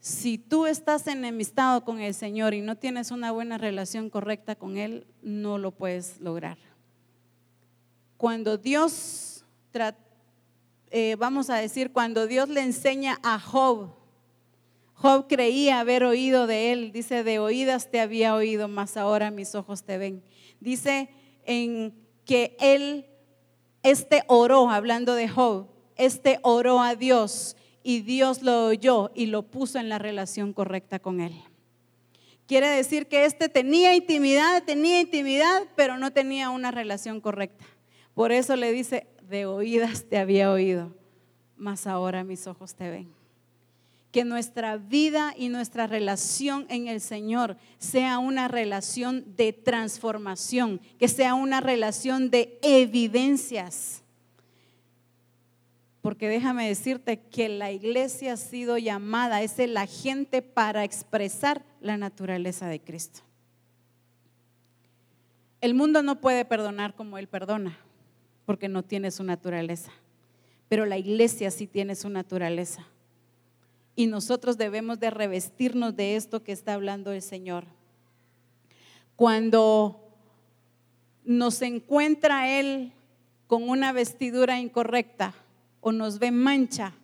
Si tú estás enemistado con el Señor y no tienes una buena relación correcta con Él, no lo puedes lograr. Cuando Dios, cuando Dios le enseña a Job, Job creía haber oído de Él, dice, de oídas te había oído, mas ahora mis ojos te ven. Dice en que Él, oró, hablando de Job, oró a Dios. Y Dios lo oyó y lo puso en la relación correcta con él. Quiere decir que tenía intimidad, pero no tenía una relación correcta. Por eso le dice, de oídas te había oído, mas ahora mis ojos te ven. Que nuestra vida y nuestra relación en el Señor sea una relación de transformación, que sea una relación de evidencias. Porque déjame decirte que la iglesia ha sido llamada, es el agente para expresar la naturaleza de Cristo. El mundo no puede perdonar como Él perdona, porque no tiene su naturaleza. Pero la iglesia sí tiene su naturaleza. Y nosotros debemos de revestirnos de esto que está hablando el Señor. Cuando nos encuentra Él con una vestidura incorrecta, o nos ve mancha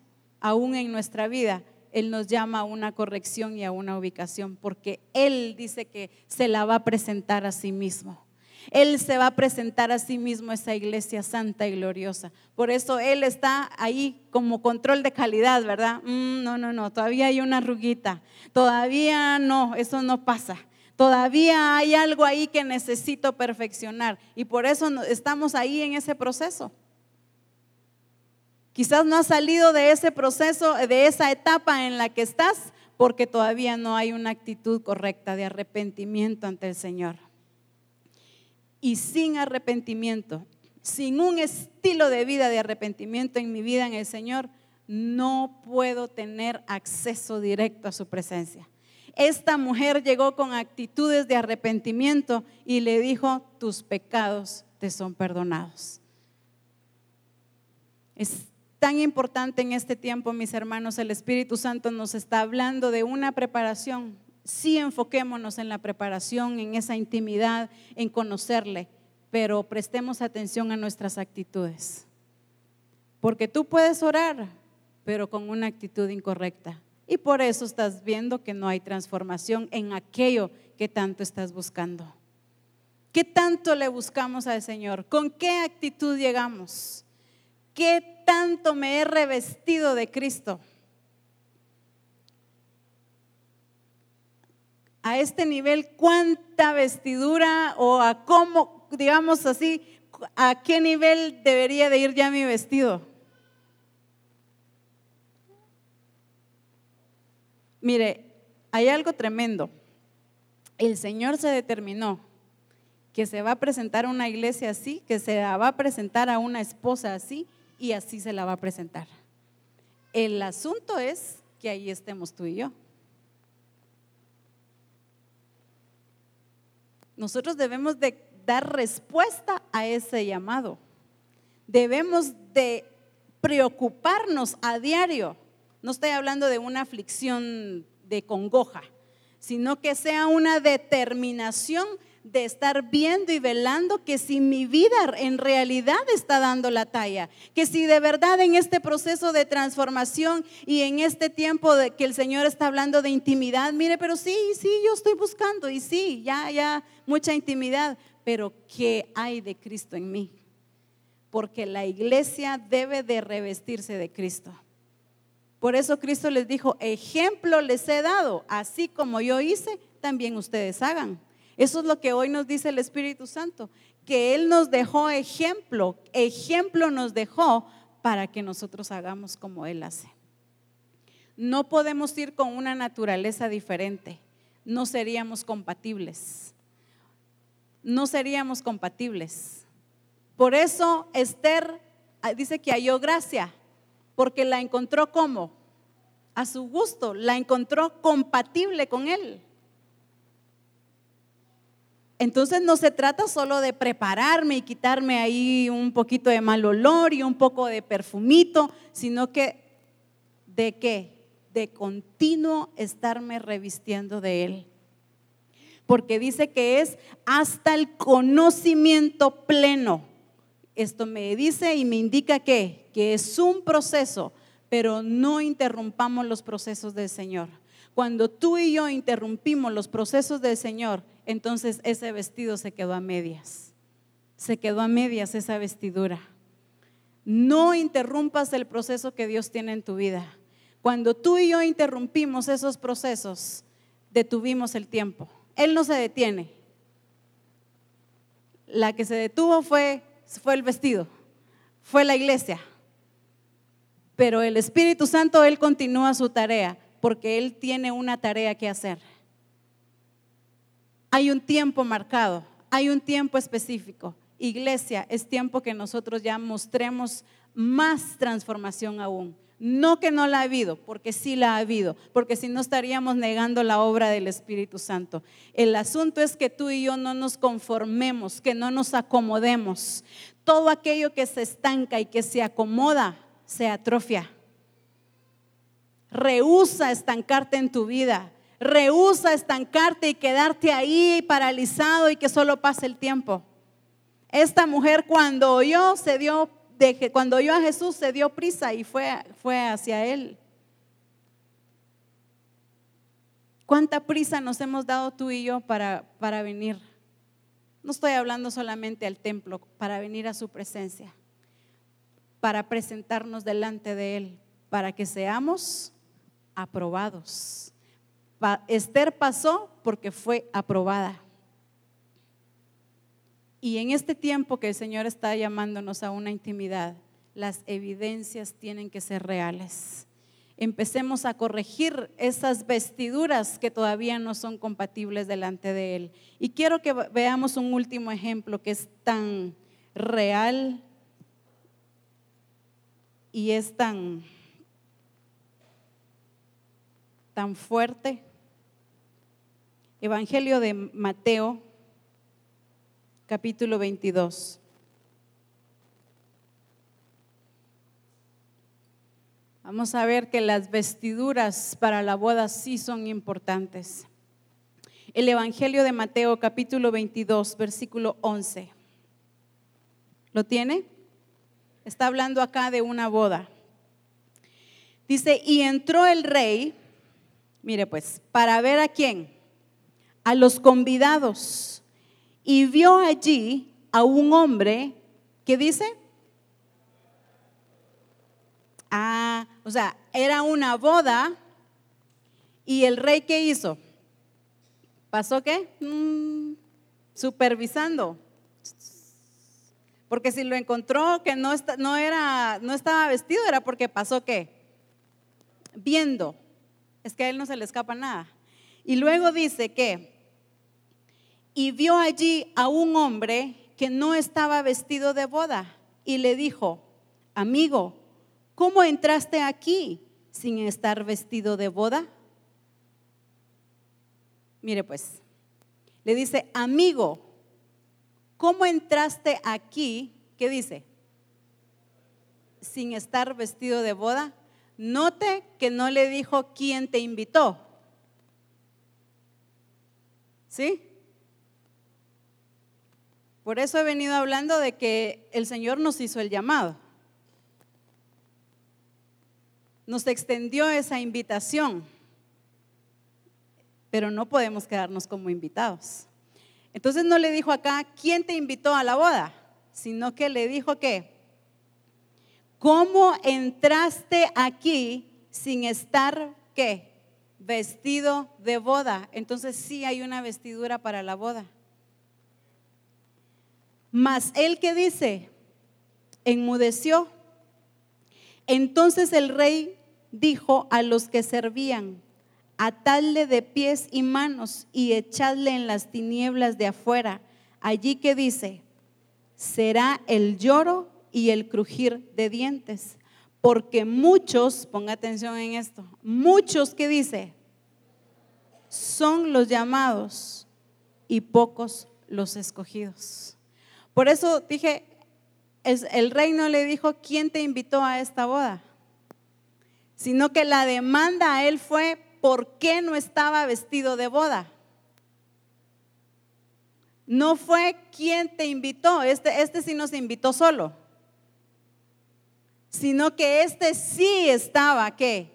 aún en nuestra vida, Él nos llama a una corrección y a una ubicación, porque Él dice que se la va a presentar a sí mismo. Él se va a presentar a sí mismo esa iglesia santa y gloriosa. Por eso Él está ahí como control de calidad, ¿verdad? No, todavía hay una arruguita, todavía no, eso no pasa. Todavía hay algo ahí que necesito perfeccionar y por eso estamos ahí en ese proceso. Quizás no has salido de ese proceso, de esa etapa en la que estás, porque todavía no hay una actitud correcta de arrepentimiento ante el Señor. y sin arrepentimiento, sin un estilo de vida de arrepentimiento en mi vida en el Señor, no puedo tener acceso directo a su presencia. Esta mujer llegó con actitudes de arrepentimiento y le dijo: tus pecados te son perdonados. Es tan importante en este tiempo, mis hermanos, el Espíritu Santo nos está hablando de una preparación. Sí, enfoquémonos en la preparación, en esa intimidad, en conocerle, pero prestemos atención a nuestras actitudes. Porque tú puedes orar, pero con una actitud incorrecta. Y por eso estás viendo que no hay transformación en aquello que tanto estás buscando. ¿Qué tanto le buscamos al Señor? ¿Con qué actitud llegamos? ¿Qué tanto me he revestido de Cristo? A este nivel, ¿cuánta vestidura o a cómo, digamos así, a qué nivel debería de ir ya mi vestido? Mire, hay algo tremendo. El Señor se determinó que se va a presentar a una iglesia así, que se la va a presentar a una esposa así, y así se la va a presentar. El asunto es que ahí estemos tú y yo. Nosotros debemos de dar respuesta a ese llamado. Debemos de preocuparnos a diario. No estoy hablando de una aflicción de congoja, sino que sea una determinación de estar viendo y velando que si mi vida en realidad está dando la talla, que si de verdad en este proceso de transformación y en este tiempo de que el Señor está hablando de intimidad, mire, pero sí, yo estoy buscando y sí, ya mucha intimidad, pero ¿qué hay de Cristo en mí? Porque la iglesia debe de revestirse de Cristo. Por eso Cristo les dijo: ejemplo les he dado, así como yo hice, también ustedes hagan. Eso es lo que hoy nos dice el Espíritu Santo, que Él nos dejó ejemplo nos dejó para que nosotros hagamos como Él hace. No podemos ir con una naturaleza diferente, no seríamos compatibles. Por eso Esther dice que halló gracia, porque la encontró como a su gusto, la encontró compatible con Él. Entonces no se trata solo de prepararme y quitarme ahí un poquito de mal olor y un poco de perfumito, sino que ¿de qué? De continuo estarme revistiendo de Él. Porque dice que es hasta el conocimiento pleno. Esto me dice y me indica que es un proceso, pero no interrumpamos los procesos del Señor. Cuando tú y yo interrumpimos los procesos del Señor, entonces ese vestido se quedó a medias esa vestidura. No interrumpas el proceso que Dios tiene en tu vida. Cuando tú y yo interrumpimos esos procesos, detuvimos el tiempo. Él no se detiene. La que se detuvo fue el vestido, fue la iglesia. Pero el Espíritu Santo, Él continúa su tarea, porque Él tiene una tarea que hacer. Hay un tiempo marcado, hay un tiempo específico. Iglesia, es tiempo que nosotros ya mostremos más transformación aún. No que no la ha habido, porque sí la ha habido, porque si no estaríamos negando la obra del Espíritu Santo. El asunto es que tú y yo no nos conformemos, que no nos acomodemos. Todo aquello que se estanca y que se acomoda, se atrofia. Rehúsa estancarte en tu vida. Rehúsa estancarte y quedarte ahí paralizado y que solo pase el tiempo. Esta mujer cuando oyó a Jesús se dio prisa y fue hacia Él. ¿Cuánta prisa nos hemos dado tú y yo para venir? No estoy hablando solamente al templo, para venir a su presencia, para presentarnos delante de Él, para que seamos aprobados. Esther pasó porque fue aprobada. Y en este tiempo que el Señor está llamándonos a una intimidad, las evidencias tienen que ser reales. empecemos a corregir esas vestiduras que todavía no son compatibles delante de Él. Y quiero que veamos un último ejemplo que es tan real y es tan fuerte. Evangelio de Mateo, capítulo 22. Vamos a ver que las vestiduras para la boda sí son importantes. El Evangelio de Mateo, capítulo 22, versículo 11. ¿Lo tiene? Está hablando acá de una boda. Dice, y entró el rey, mire pues, para ver a quién, a los convidados, y vio allí a un hombre que dice, o sea, era una boda y el rey, ¿qué hizo? ¿Pasó qué? Supervisando. Porque si lo encontró que no estaba vestido, era porque pasó ¿qué? Viendo. Es que a él no se le escapa nada. Y luego dice que, y vio allí a un hombre que no estaba vestido de boda y le dijo, amigo, ¿cómo entraste aquí sin estar vestido de boda? Mire pues, le dice, amigo, ¿cómo entraste aquí? ¿Qué dice? Sin estar vestido de boda. Note que no le dijo quién te invitó. ¿Sí? Por eso he venido hablando de que el Señor nos hizo el llamado. Nos extendió esa invitación, pero no podemos quedarnos como invitados. Entonces no le dijo acá, ¿quién te invitó a la boda? Sino que le dijo que, ¿cómo entraste aquí sin estar qué? Vestido de boda. Entonces sí hay una vestidura para la boda. Mas él que dice, enmudeció. Entonces el rey dijo a los que servían, atadle de pies y manos y echadle en las tinieblas de afuera. Allí que dice, será el lloro y el crujir de dientes, porque muchos, ponga atención en esto, muchos que dice, son los llamados y pocos los escogidos. Por eso dije, el rey no le dijo quién te invitó a esta boda, sino que la demanda a él fue por qué no estaba vestido de boda. No fue quién te invitó, este sí nos invitó solo, sino que este sí estaba ¿qué?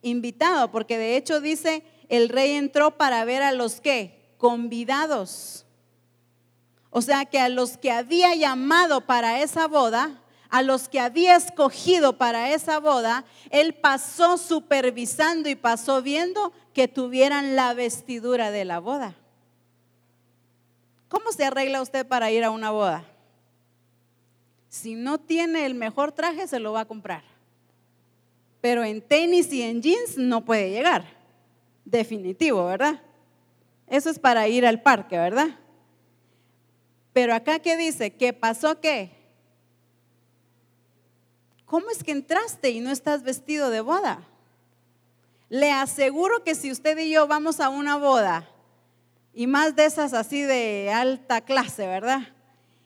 Invitado, porque de hecho dice el rey entró para ver a los ¿qué? Convidados. O sea que a los que había llamado para esa boda, a los que había escogido para esa boda, él pasó supervisando y pasó viendo que tuvieran la vestidura de la boda. ¿Cómo se arregla usted para ir a una boda? Si no tiene el mejor traje, se lo va a comprar. Pero en tenis y en jeans no puede llegar. Definitivo, ¿verdad? Eso es para ir al parque, ¿verdad? Pero acá ¿qué dice? ¿Qué pasó qué? ¿Cómo es que entraste y no estás vestido de boda? Le aseguro que si usted y yo vamos a una boda, y más de esas así de alta clase, ¿verdad?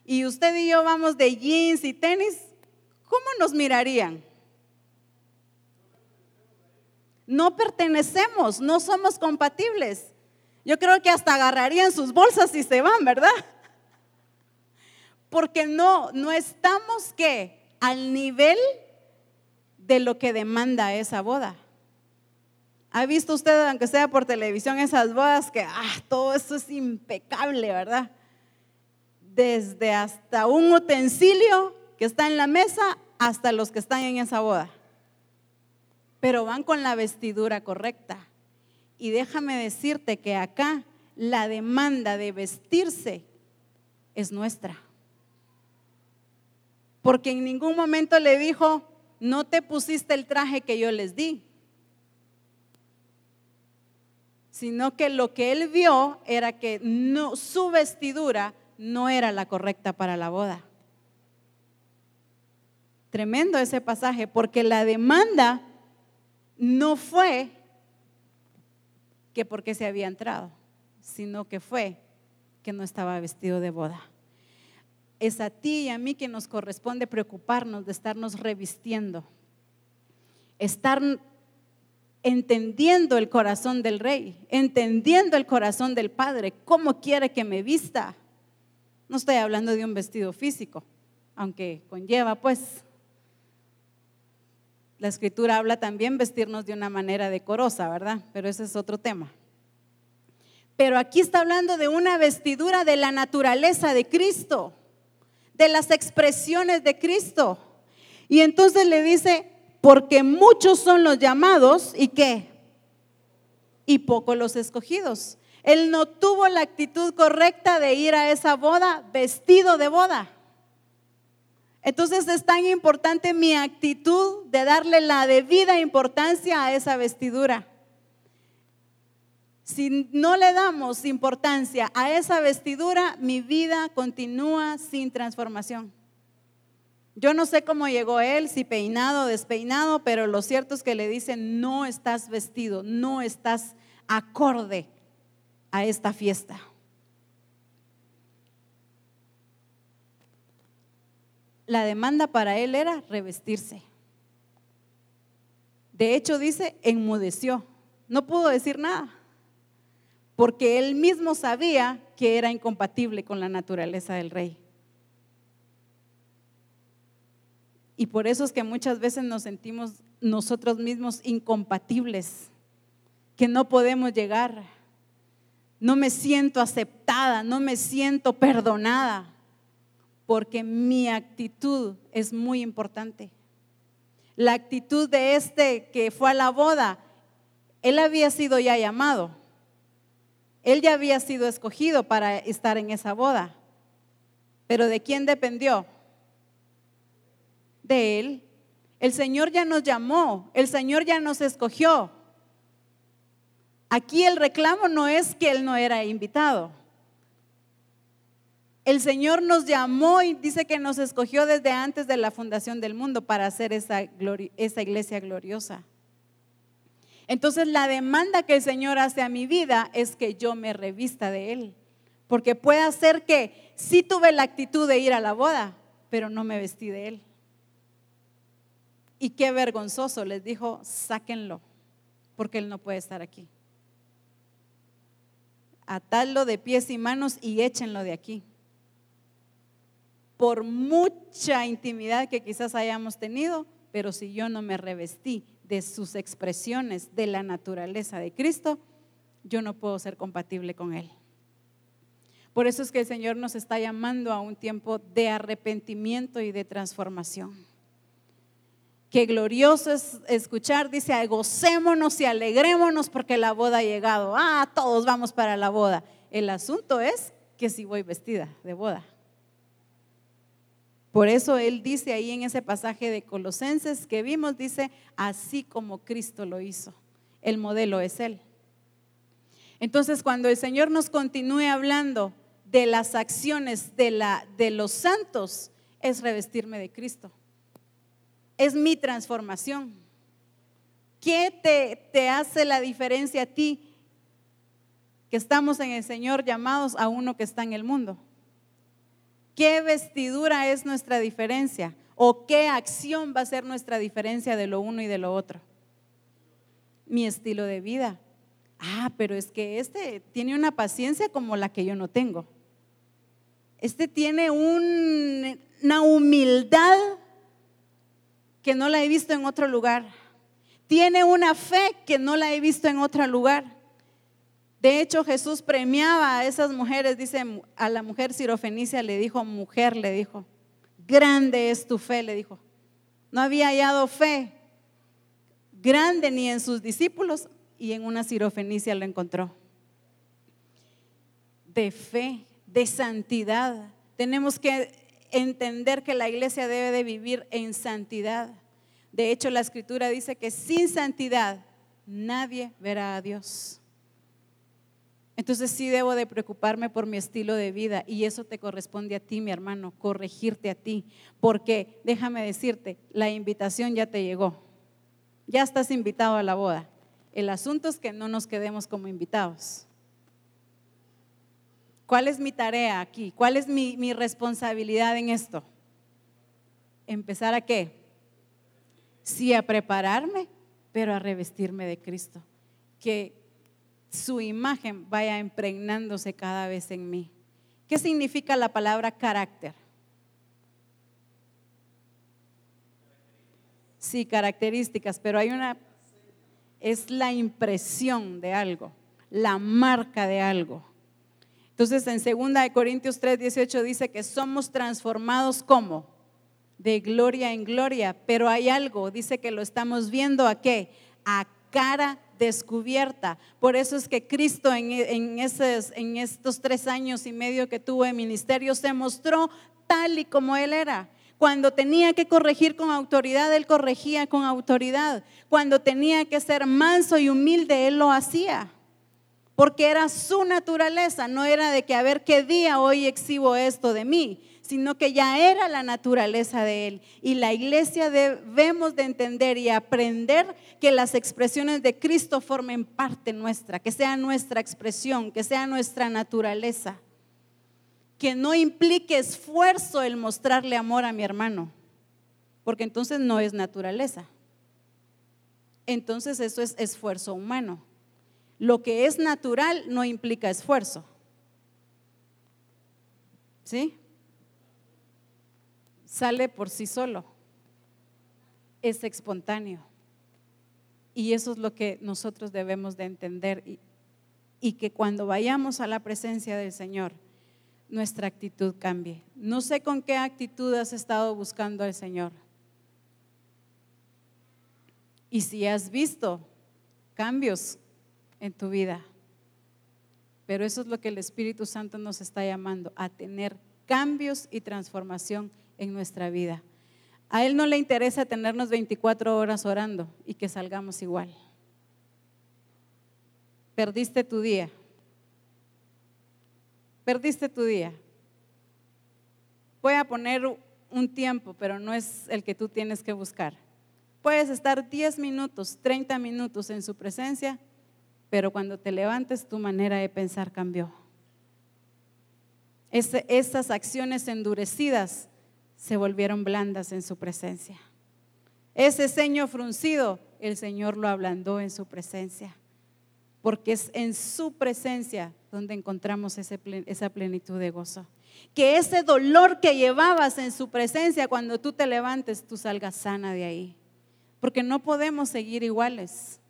Y usted y yo vamos de jeans y tenis, ¿cómo nos mirarían? No pertenecemos, no somos compatibles. Yo creo que hasta agarrarían sus bolsas y se van, ¿verdad? Porque no estamos ¿qué? Al nivel de lo que demanda esa boda. ¿Ha visto usted, aunque sea por televisión, esas bodas que todo eso es impecable, ¿verdad? Desde hasta un utensilio que está en la mesa hasta los que están en esa boda. Pero van con la vestidura correcta. Y déjame decirte que acá la demanda de vestirse es nuestra. Porque en ningún momento le dijo, no te pusiste el traje que yo les di. sino que lo que él vio era que no, su vestidura no era la correcta para la boda. Tremendo ese pasaje, porque la demanda no fue que porque se había entrado, sino que fue que no estaba vestido de boda. Es a ti y a mí que nos corresponde preocuparnos de estarnos revistiendo, estar entendiendo el corazón del Rey, entendiendo el corazón del Padre, cómo quiere que me vista. No estoy hablando de un vestido físico, aunque conlleva, pues. La Escritura habla también vestirnos de una manera decorosa, ¿verdad? Pero ese es otro tema. Pero aquí está hablando de una vestidura de la naturaleza de Cristo, de las expresiones de Cristo. Y entonces le dice, porque muchos son los llamados, ¿y qué? Y pocos los escogidos. Él no tuvo la actitud correcta de ir a esa boda vestido de boda. Entonces es tan importante mi actitud de darle la debida importancia a esa vestidura. Si no le damos importancia a esa vestidura, mi vida continúa sin transformación. Yo no sé cómo llegó él, si peinado o despeinado, pero lo cierto es que le dicen, no estás vestido, no estás acorde a esta fiesta. La demanda para él era revestirse. De hecho, dice, enmudeció, no pudo decir nada, porque él mismo sabía que era incompatible con la naturaleza del Rey. Y por eso es que muchas veces nos sentimos nosotros mismos incompatibles, que no podemos llegar, no me siento aceptada, no me siento perdonada, porque mi actitud es muy importante. La actitud de este que fue a la boda, él había sido ya llamado, él ya había sido escogido para estar en esa boda, pero ¿de quién dependió? De él. El Señor ya nos llamó, el Señor ya nos escogió. Aquí el reclamo no es que él no era invitado. El Señor nos llamó y dice que nos escogió desde antes de la fundación del mundo para hacer esa iglesia gloriosa. Entonces la demanda que el Señor hace a mi vida es que yo me revista de él, porque puede ser que sí tuve la actitud de ir a la boda, pero no me vestí de él. Y qué vergonzoso, les dijo, sáquenlo, porque él no puede estar aquí. Atadlo de pies y manos y échenlo de aquí. Por mucha intimidad que quizás hayamos tenido, pero si yo no me revestí de sus expresiones, de la naturaleza de Cristo, yo no puedo ser compatible con él. Por eso es que el Señor nos está llamando a un tiempo de arrepentimiento y de transformación. Qué glorioso es escuchar, dice, gocémonos y alegrémonos porque la boda ha llegado. Ah, todos vamos para la boda. El asunto es que si voy vestida de boda. Por eso él dice ahí en ese pasaje de Colosenses que vimos, dice, así como Cristo lo hizo. El modelo es él. Entonces, cuando el Señor nos continúe hablando de las acciones de los santos, es revestirme de Cristo. Es mi transformación. ¿Qué te hace la diferencia a ti que estamos en el Señor llamados a uno que está en el mundo? ¿Qué vestidura es nuestra diferencia? ¿O qué acción va a ser nuestra diferencia de lo uno y de lo otro? Mi estilo de vida. Ah, pero es que este tiene una paciencia como la que yo no tengo. Este tiene una humildad que no la he visto en otro lugar, tiene una fe que no la he visto en otro lugar. De hecho, Jesús premiaba a esas mujeres, dice, a la mujer sirofenicia le dijo, mujer, le dijo, grande es tu fe, le dijo. No había hallado fe grande ni en sus discípulos, y en una sirofenicia lo encontró. De fe, de santidad, tenemos que entender que la iglesia debe de vivir en santidad. De hecho, la Escritura dice que sin santidad nadie verá a Dios. Entonces sí debo de preocuparme por mi estilo de vida, y eso te corresponde a ti, mi hermano, corregirte a ti, porque déjame decirte, la invitación ya te llegó, ya estás invitado a la boda. El asunto es que no nos quedemos como invitados. ¿Cuál es mi tarea aquí? ¿Cuál es mi responsabilidad en esto? ¿Empezar a qué? Sí, a prepararme, pero a revestirme de Cristo, que su imagen vaya impregnándose cada vez en mí. ¿Qué significa la palabra carácter? Sí, características, pero hay una, es la impresión de algo, la marca de algo. Entonces en 2 Corintios 3:18 dice que somos transformados ¿cómo? De gloria en gloria, pero hay algo, dice que lo estamos viendo ¿a qué? A cara descubierta. Por eso es que Cristo en estos 3 años y medio que tuvo de ministerio se mostró tal y como Él era. Cuando tenía que corregir con autoridad, Él corregía con autoridad. Cuando tenía que ser manso y humilde, Él lo hacía. Porque era su naturaleza, no era de que a ver qué día hoy exhibo esto de mí, sino que ya era la naturaleza de Él. Y la iglesia debemos de entender y aprender que las expresiones de Cristo formen parte nuestra, que sea nuestra expresión, que sea nuestra naturaleza. Que no implique esfuerzo el mostrarle amor a mi hermano, porque entonces no es naturaleza. Entonces eso es esfuerzo humano. Lo que es natural no implica esfuerzo. ¿Sí? Sale por sí solo. Es espontáneo. Y eso es lo que nosotros debemos de entender, y que cuando vayamos a la presencia del Señor, nuestra actitud cambie. No sé con qué actitud has estado buscando al Señor. Y si has visto cambios en tu vida. Pero eso es lo que el Espíritu Santo nos está llamando, a tener cambios y transformación en nuestra vida. A Él no le interesa tenernos 24 horas orando y que salgamos igual. Perdiste tu día. Perdiste tu día. Voy a poner un tiempo, pero no es el que tú tienes que buscar. Puedes estar 10 minutos, 30 minutos en su presencia, pero cuando te levantes tu manera de pensar cambió. Esas acciones endurecidas se volvieron blandas en su presencia. Ese ceño fruncido, el Señor lo ablandó en su presencia. Porque es en su presencia donde encontramos esa plenitud de gozo. Que ese dolor que llevabas en su presencia, cuando tú te levantes, tú salgas sana de ahí. Porque no podemos seguir iguales.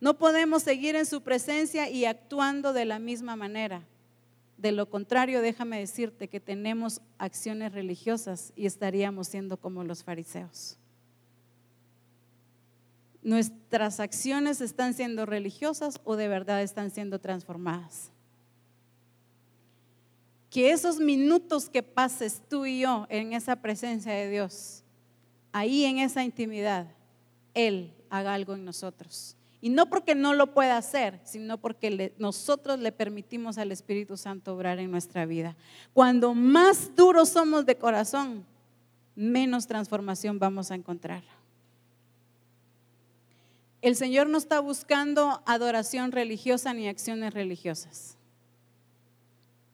No podemos seguir en su presencia y actuando de la misma manera. De lo contrario, déjame decirte que tenemos acciones religiosas y estaríamos siendo como los fariseos. ¿Nuestras acciones están siendo religiosas o de verdad están siendo transformadas? Que esos minutos que pases tú y yo en esa presencia de Dios, ahí en esa intimidad, Él haga algo en nosotros. Y no porque no lo pueda hacer, sino porque nosotros le permitimos al Espíritu Santo obrar en nuestra vida. Cuando más duros somos de corazón, menos transformación vamos a encontrar. El Señor no está buscando adoración religiosa ni acciones religiosas.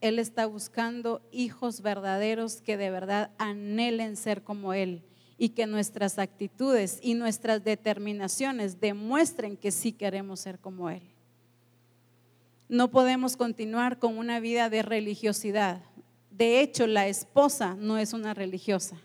Él está buscando hijos verdaderos que de verdad anhelen ser como Él, y que nuestras actitudes y nuestras determinaciones demuestren que sí queremos ser como Él. No podemos continuar con una vida de religiosidad. De hecho, la esposa no es una religiosa.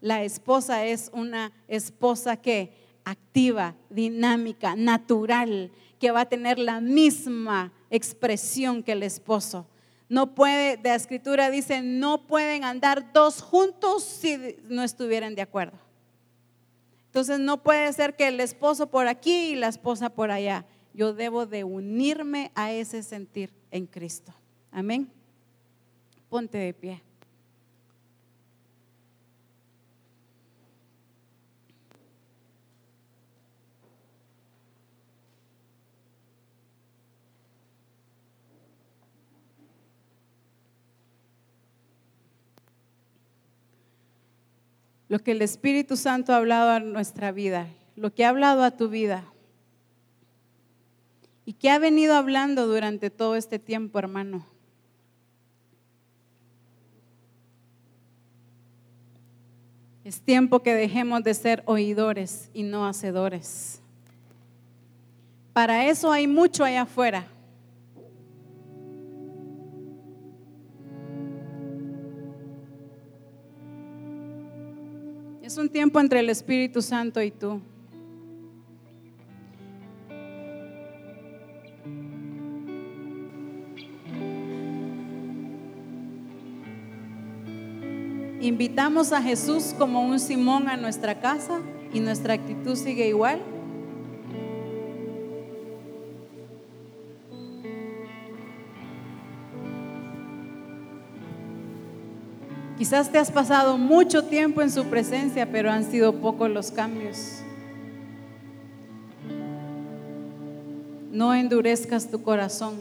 La esposa es una esposa que activa, dinámica, natural, que va a tener la misma expresión que el esposo. No puede, la escritura dice, no pueden andar dos juntos si no estuvieran de acuerdo. Entonces no puede ser que el esposo por aquí y la esposa por allá. Yo debo de unirme a ese sentir en Cristo. Amén. Ponte de pie. lo que el Espíritu Santo ha hablado a nuestra vida, lo que ha hablado a tu vida y que ha venido hablando durante todo este tiempo, hermano. Es tiempo que dejemos de ser oidores y no hacedores. Para eso hay mucho allá afuera. Es un tiempo entre el Espíritu Santo y tú. Invitamos a Jesús como un Simón a nuestra casa y nuestra actitud sigue igual. Quizás te has pasado mucho tiempo en su presencia, pero han sido pocos los cambios. No endurezcas tu corazón.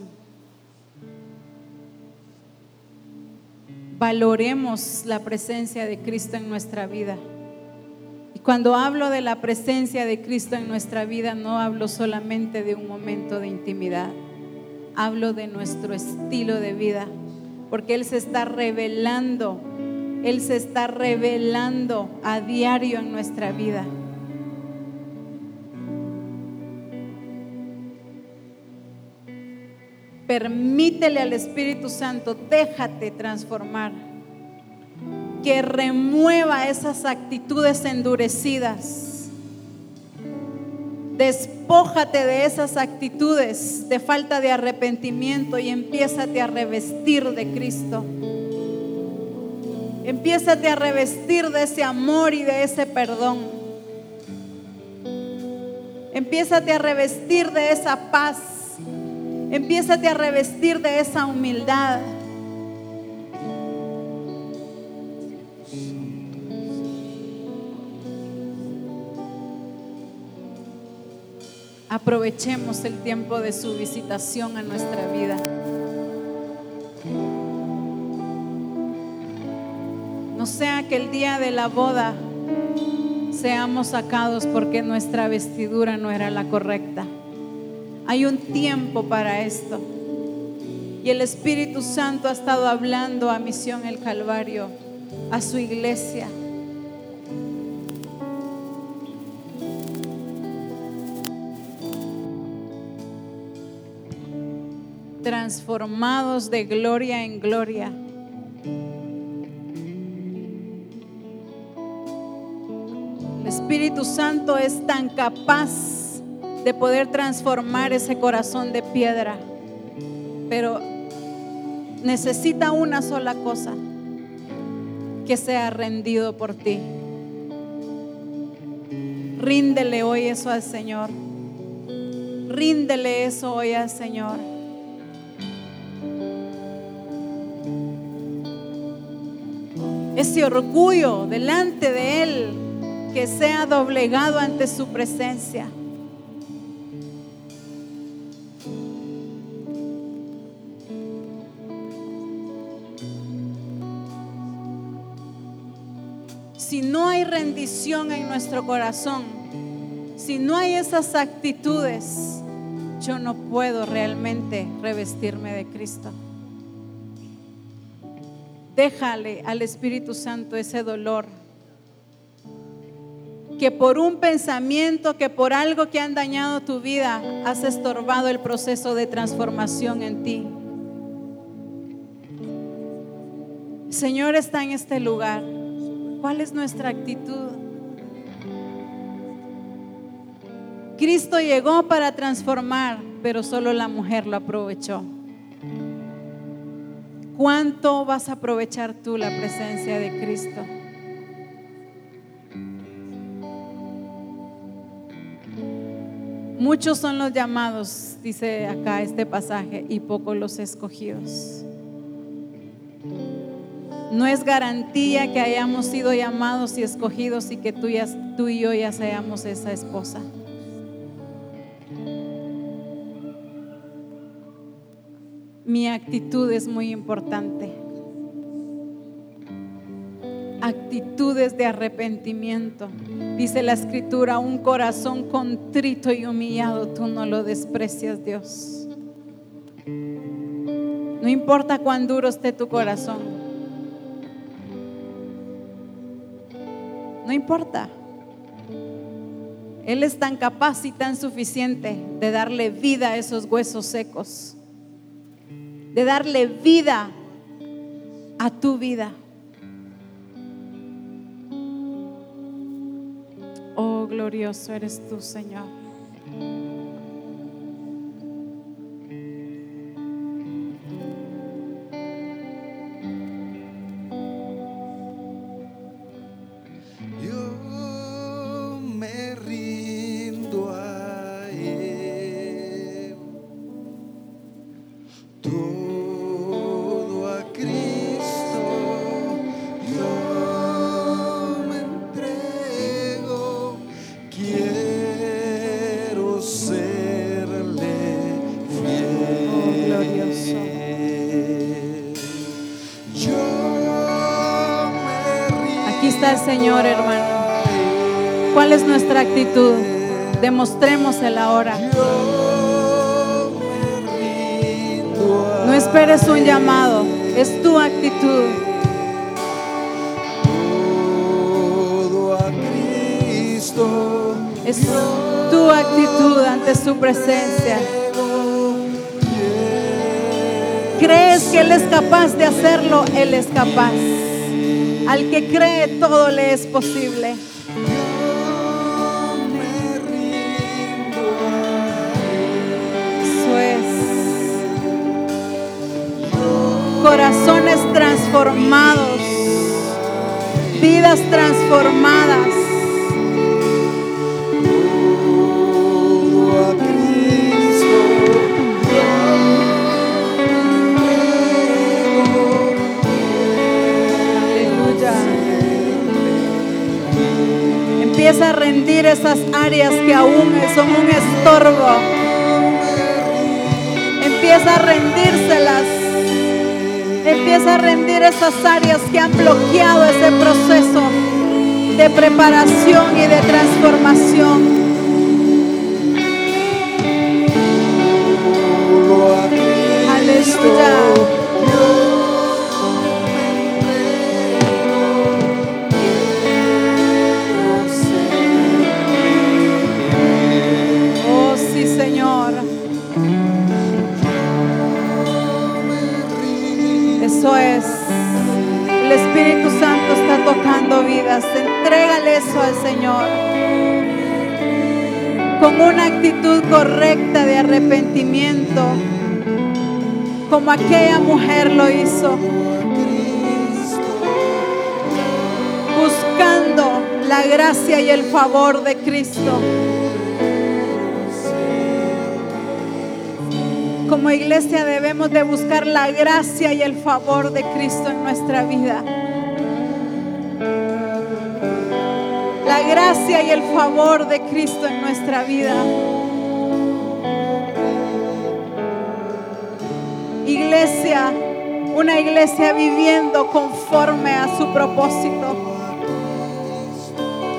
Valoremos la presencia de Cristo en nuestra vida. Y cuando hablo de la presencia de Cristo en nuestra vida, no hablo solamente de un momento de intimidad. Hablo de nuestro estilo de vida, porque Él se está revelando. Él se está revelando a diario en nuestra vida. Permítele al Espíritu Santo, déjate transformar, que remueva esas actitudes endurecidas. Despójate de esas actitudes de falta de arrepentimiento y empiézate a revestir de Cristo. Empiézate a revestir de ese amor y de ese perdón. Empiézate a revestir de esa paz. Empiézate a revestir de esa humildad. Aprovechemos el tiempo de su visitación a nuestra vida. No sea que el día de la boda seamos sacados porque nuestra vestidura no era la correcta. Hay un tiempo para esto. Y el Espíritu Santo ha estado hablando a Misión El Calvario, a su iglesia. Transformados de gloria en gloria. El Espíritu Santo es tan capaz de poder transformar ese corazón de piedra, pero necesita una sola cosa: que sea rendido por ti. Ríndele hoy eso al Señor. Ríndele eso hoy al Señor. Ese orgullo delante de Él, que sea doblegado ante su presencia. Si no hay rendición en nuestro corazón, si no hay esas actitudes, yo no puedo realmente revestirme de Cristo. Déjale al Espíritu Santo ese dolor, que por un pensamiento, que por algo que han dañado tu vida, has estorbado el proceso de transformación en ti. El Señor está en este lugar. ¿Cuál es nuestra actitud? Cristo llegó para transformar, pero solo la mujer lo aprovechó. ¿Cuánto vas a aprovechar tú la presencia de Cristo? Muchos son los llamados, dice acá este pasaje, y pocos los escogidos. No es garantía que hayamos sido llamados y escogidos y que tú y yo ya seamos esa esposa. Mi actitud es muy importante. actitudes de arrepentimiento. Dice la escritura, un corazón contrito y humillado tú no lo desprecias, Dios. No importa cuán duro esté tu corazón, no importa. Él es tan capaz y tan suficiente de darle vida a esos huesos secos, de darle vida a tu vida. Oh, glorioso eres tú, Señor. Señor, hermano, ¿cuál es nuestra actitud? Demostrémosela ahora. No esperes un llamado, es tu actitud. Es tu actitud ante su presencia. ¿Crees que Él es capaz de hacerlo? Él es capaz. Al que cree, todo le es posible. Yo me rindo a Él. Eso es. Corazones transformados, vidas transformadas. Todo a Cristo. Empieza a rendir esas áreas que aún son un estorbo. Empieza a rendírselas. Empieza a rendir esas áreas que han bloqueado ese proceso de preparación y de transformación. Aleluya. Eso es. El Espíritu Santo está tocando vidas. Entrégale eso al Señor con una actitud correcta de arrepentimiento, como aquella mujer lo hizo, buscando la gracia y el favor de Cristo. Como iglesia debemos de buscar la gracia y el favor de Cristo en nuestra vida. La gracia y el favor de Cristo en nuestra vida. Iglesia, una iglesia viviendo conforme a su propósito.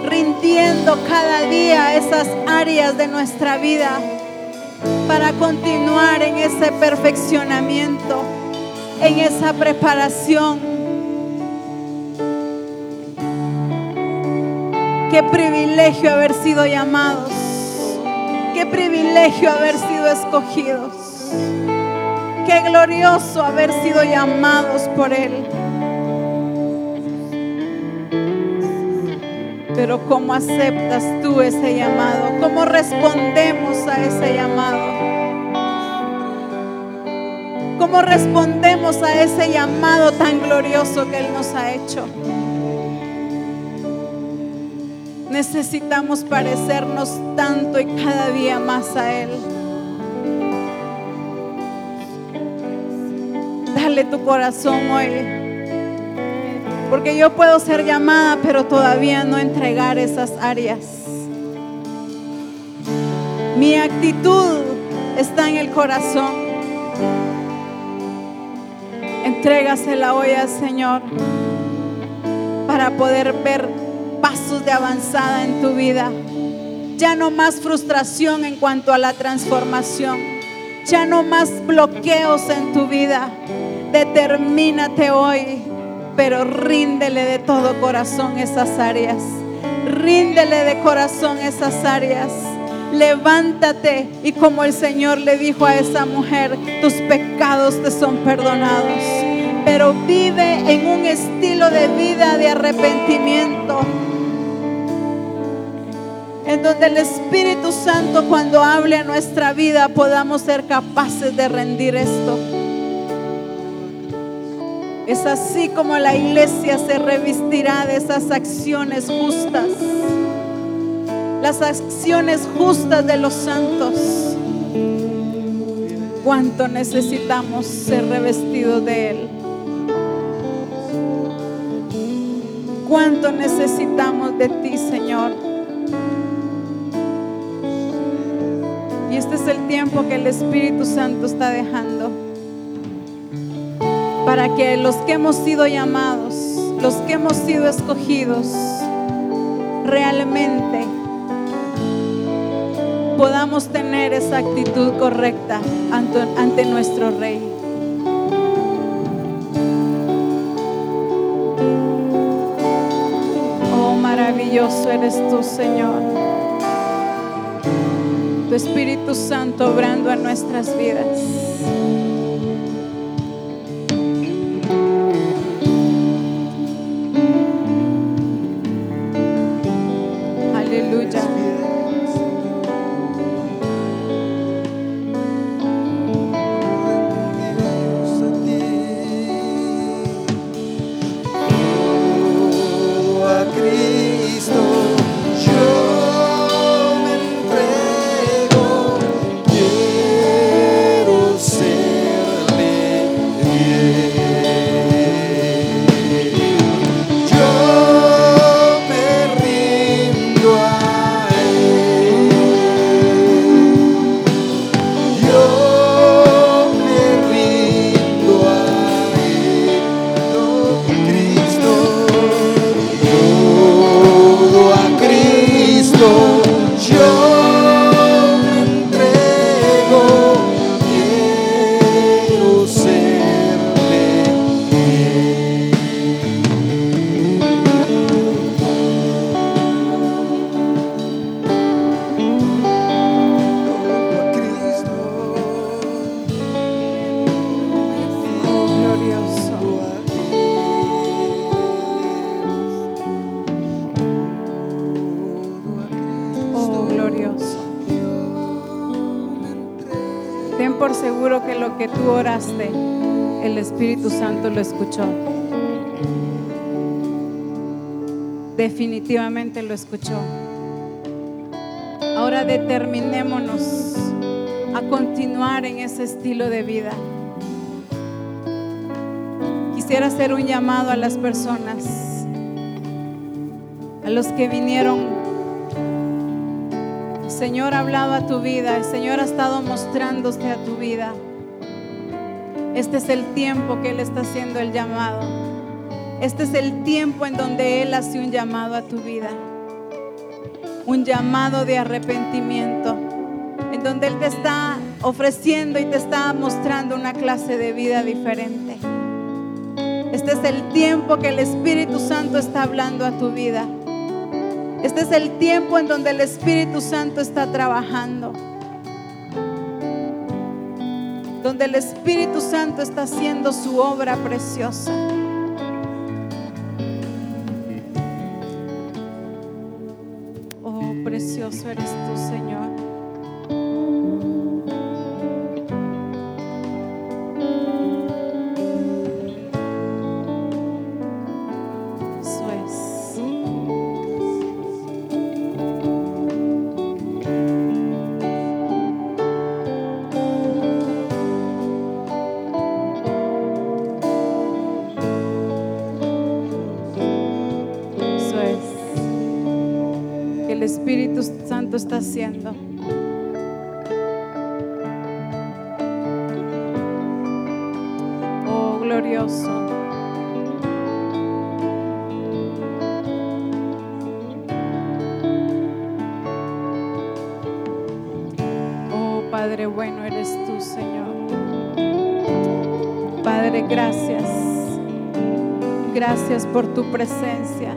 Rindiendo cada día esas áreas de nuestra vida, para continuar en ese perfeccionamiento, en esa preparación. Qué privilegio haber sido llamados, qué privilegio haber sido escogidos, qué glorioso haber sido llamados por Él. Pero ¿cómo aceptas tú ese llamado? ¿Cómo respondemos a ese llamado? ¿Cómo respondemos a ese llamado tan glorioso que Él nos ha hecho? Necesitamos parecernos tanto y cada día más a Él. Dale tu corazón hoy. Porque yo puedo ser llamada, pero todavía no entregar esas áreas. Mi actitud está en el corazón. Entrégasela hoy al Señor para poder ver pasos de avanzada en tu vida. Ya no más frustración en cuanto a la transformación. Ya no más bloqueos en tu vida. Determínate hoy, pero ríndele de todo corazón esas áreas. Ríndele de corazón esas áreas. Levántate y, como el Señor le dijo a esa mujer, tus pecados te son perdonados. Pero vive en un estilo de vida de arrepentimiento, en donde el Espíritu Santo, cuando hable a nuestra vida, podamos ser capaces de rendir esto. Es así como la iglesia se revestirá de esas acciones justas, las acciones justas de los santos. Cuánto necesitamos ser revestidos de Él. Cuánto necesitamos de ti, Señor. Y este es el tiempo que el Espíritu Santo está dejando para que los que hemos sido llamados, los que hemos sido escogidos, realmente podamos tener esa actitud correcta ante nuestro Rey. Oh, maravilloso eres tú, Señor. Tu Espíritu Santo obrando en nuestras vidas. Lo escuchó, definitivamente lo escuchó. Ahora determinémonos a continuar en ese estilo de vida. Quisiera hacer un llamado a las personas, a los que vinieron. El Señor ha hablado a tu vida, el Señor ha estado mostrándose a tu vida. Este es el tiempo que Él está haciendo el llamado. Este es el tiempo en donde Él hace un llamado a tu vida. Un llamado de arrepentimiento, en donde Él te está ofreciendo y te está mostrando una clase de vida diferente. Este es el tiempo que el Espíritu Santo está hablando a tu vida. Este es el tiempo en donde el Espíritu Santo está trabajando, donde el Espíritu Santo está haciendo su obra preciosa. Oh, precioso eres tú, Señor. Está haciendo. Oh, glorioso. Padre bueno eres tú, Señor. Padre, gracias. Gracias por tu presencia.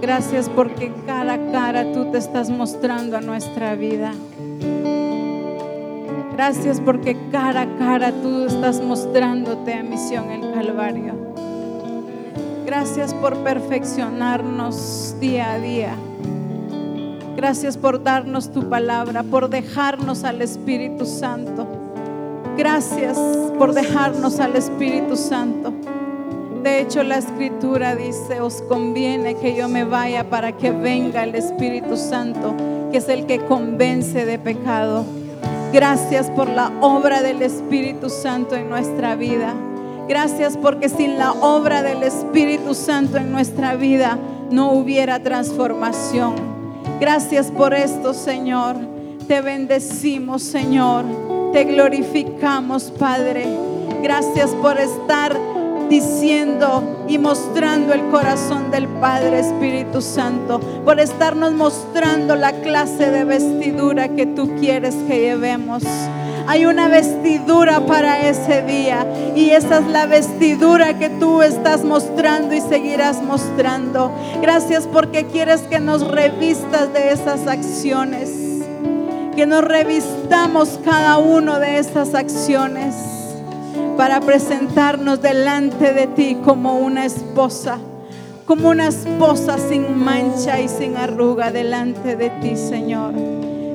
Gracias porque cara a cara tú te estás mostrando a nuestra vida. Gracias porque cara a cara tú estás mostrándote a Misión El Calvario. Gracias por perfeccionarnos día a día. Gracias por darnos tu palabra, por dejarnos al Espíritu Santo. Gracias por dejarnos al Espíritu Santo. De hecho, la Escritura dice: os conviene que yo me vaya para que venga el Espíritu Santo, que es el que convence de pecado. Gracias por la obra del Espíritu Santo en nuestra vida. Gracias porque sin la obra del Espíritu Santo en nuestra vida no hubiera transformación. Gracias por esto, Señor. Te bendecimos, Señor. Te glorificamos, Padre. Gracias por estar diciendo y mostrando el corazón del Padre, Espíritu Santo, por estarnos mostrando la clase de vestidura que tú quieres que llevemos. Hay una vestidura para ese día, y esa es la vestidura que tú estás mostrando y seguirás mostrando. Gracias porque quieres que nos revistas de esas acciones, que nos revistamos cada uno de esas acciones, para presentarnos delante de ti como una esposa sin mancha y sin arruga delante de ti, Señor.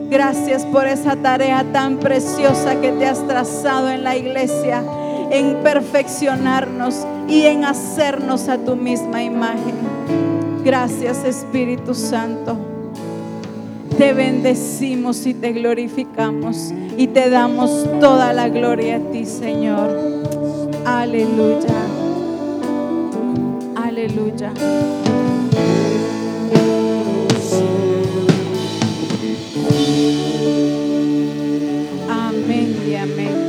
Gracias por esa tarea tan preciosa que te has trazado en la iglesia, en perfeccionarnos y en hacernos a tu misma imagen. Gracias, Espíritu Santo. Te bendecimos y te glorificamos y te damos toda la gloria a ti, Señor. Aleluya, aleluya. Amén y amén.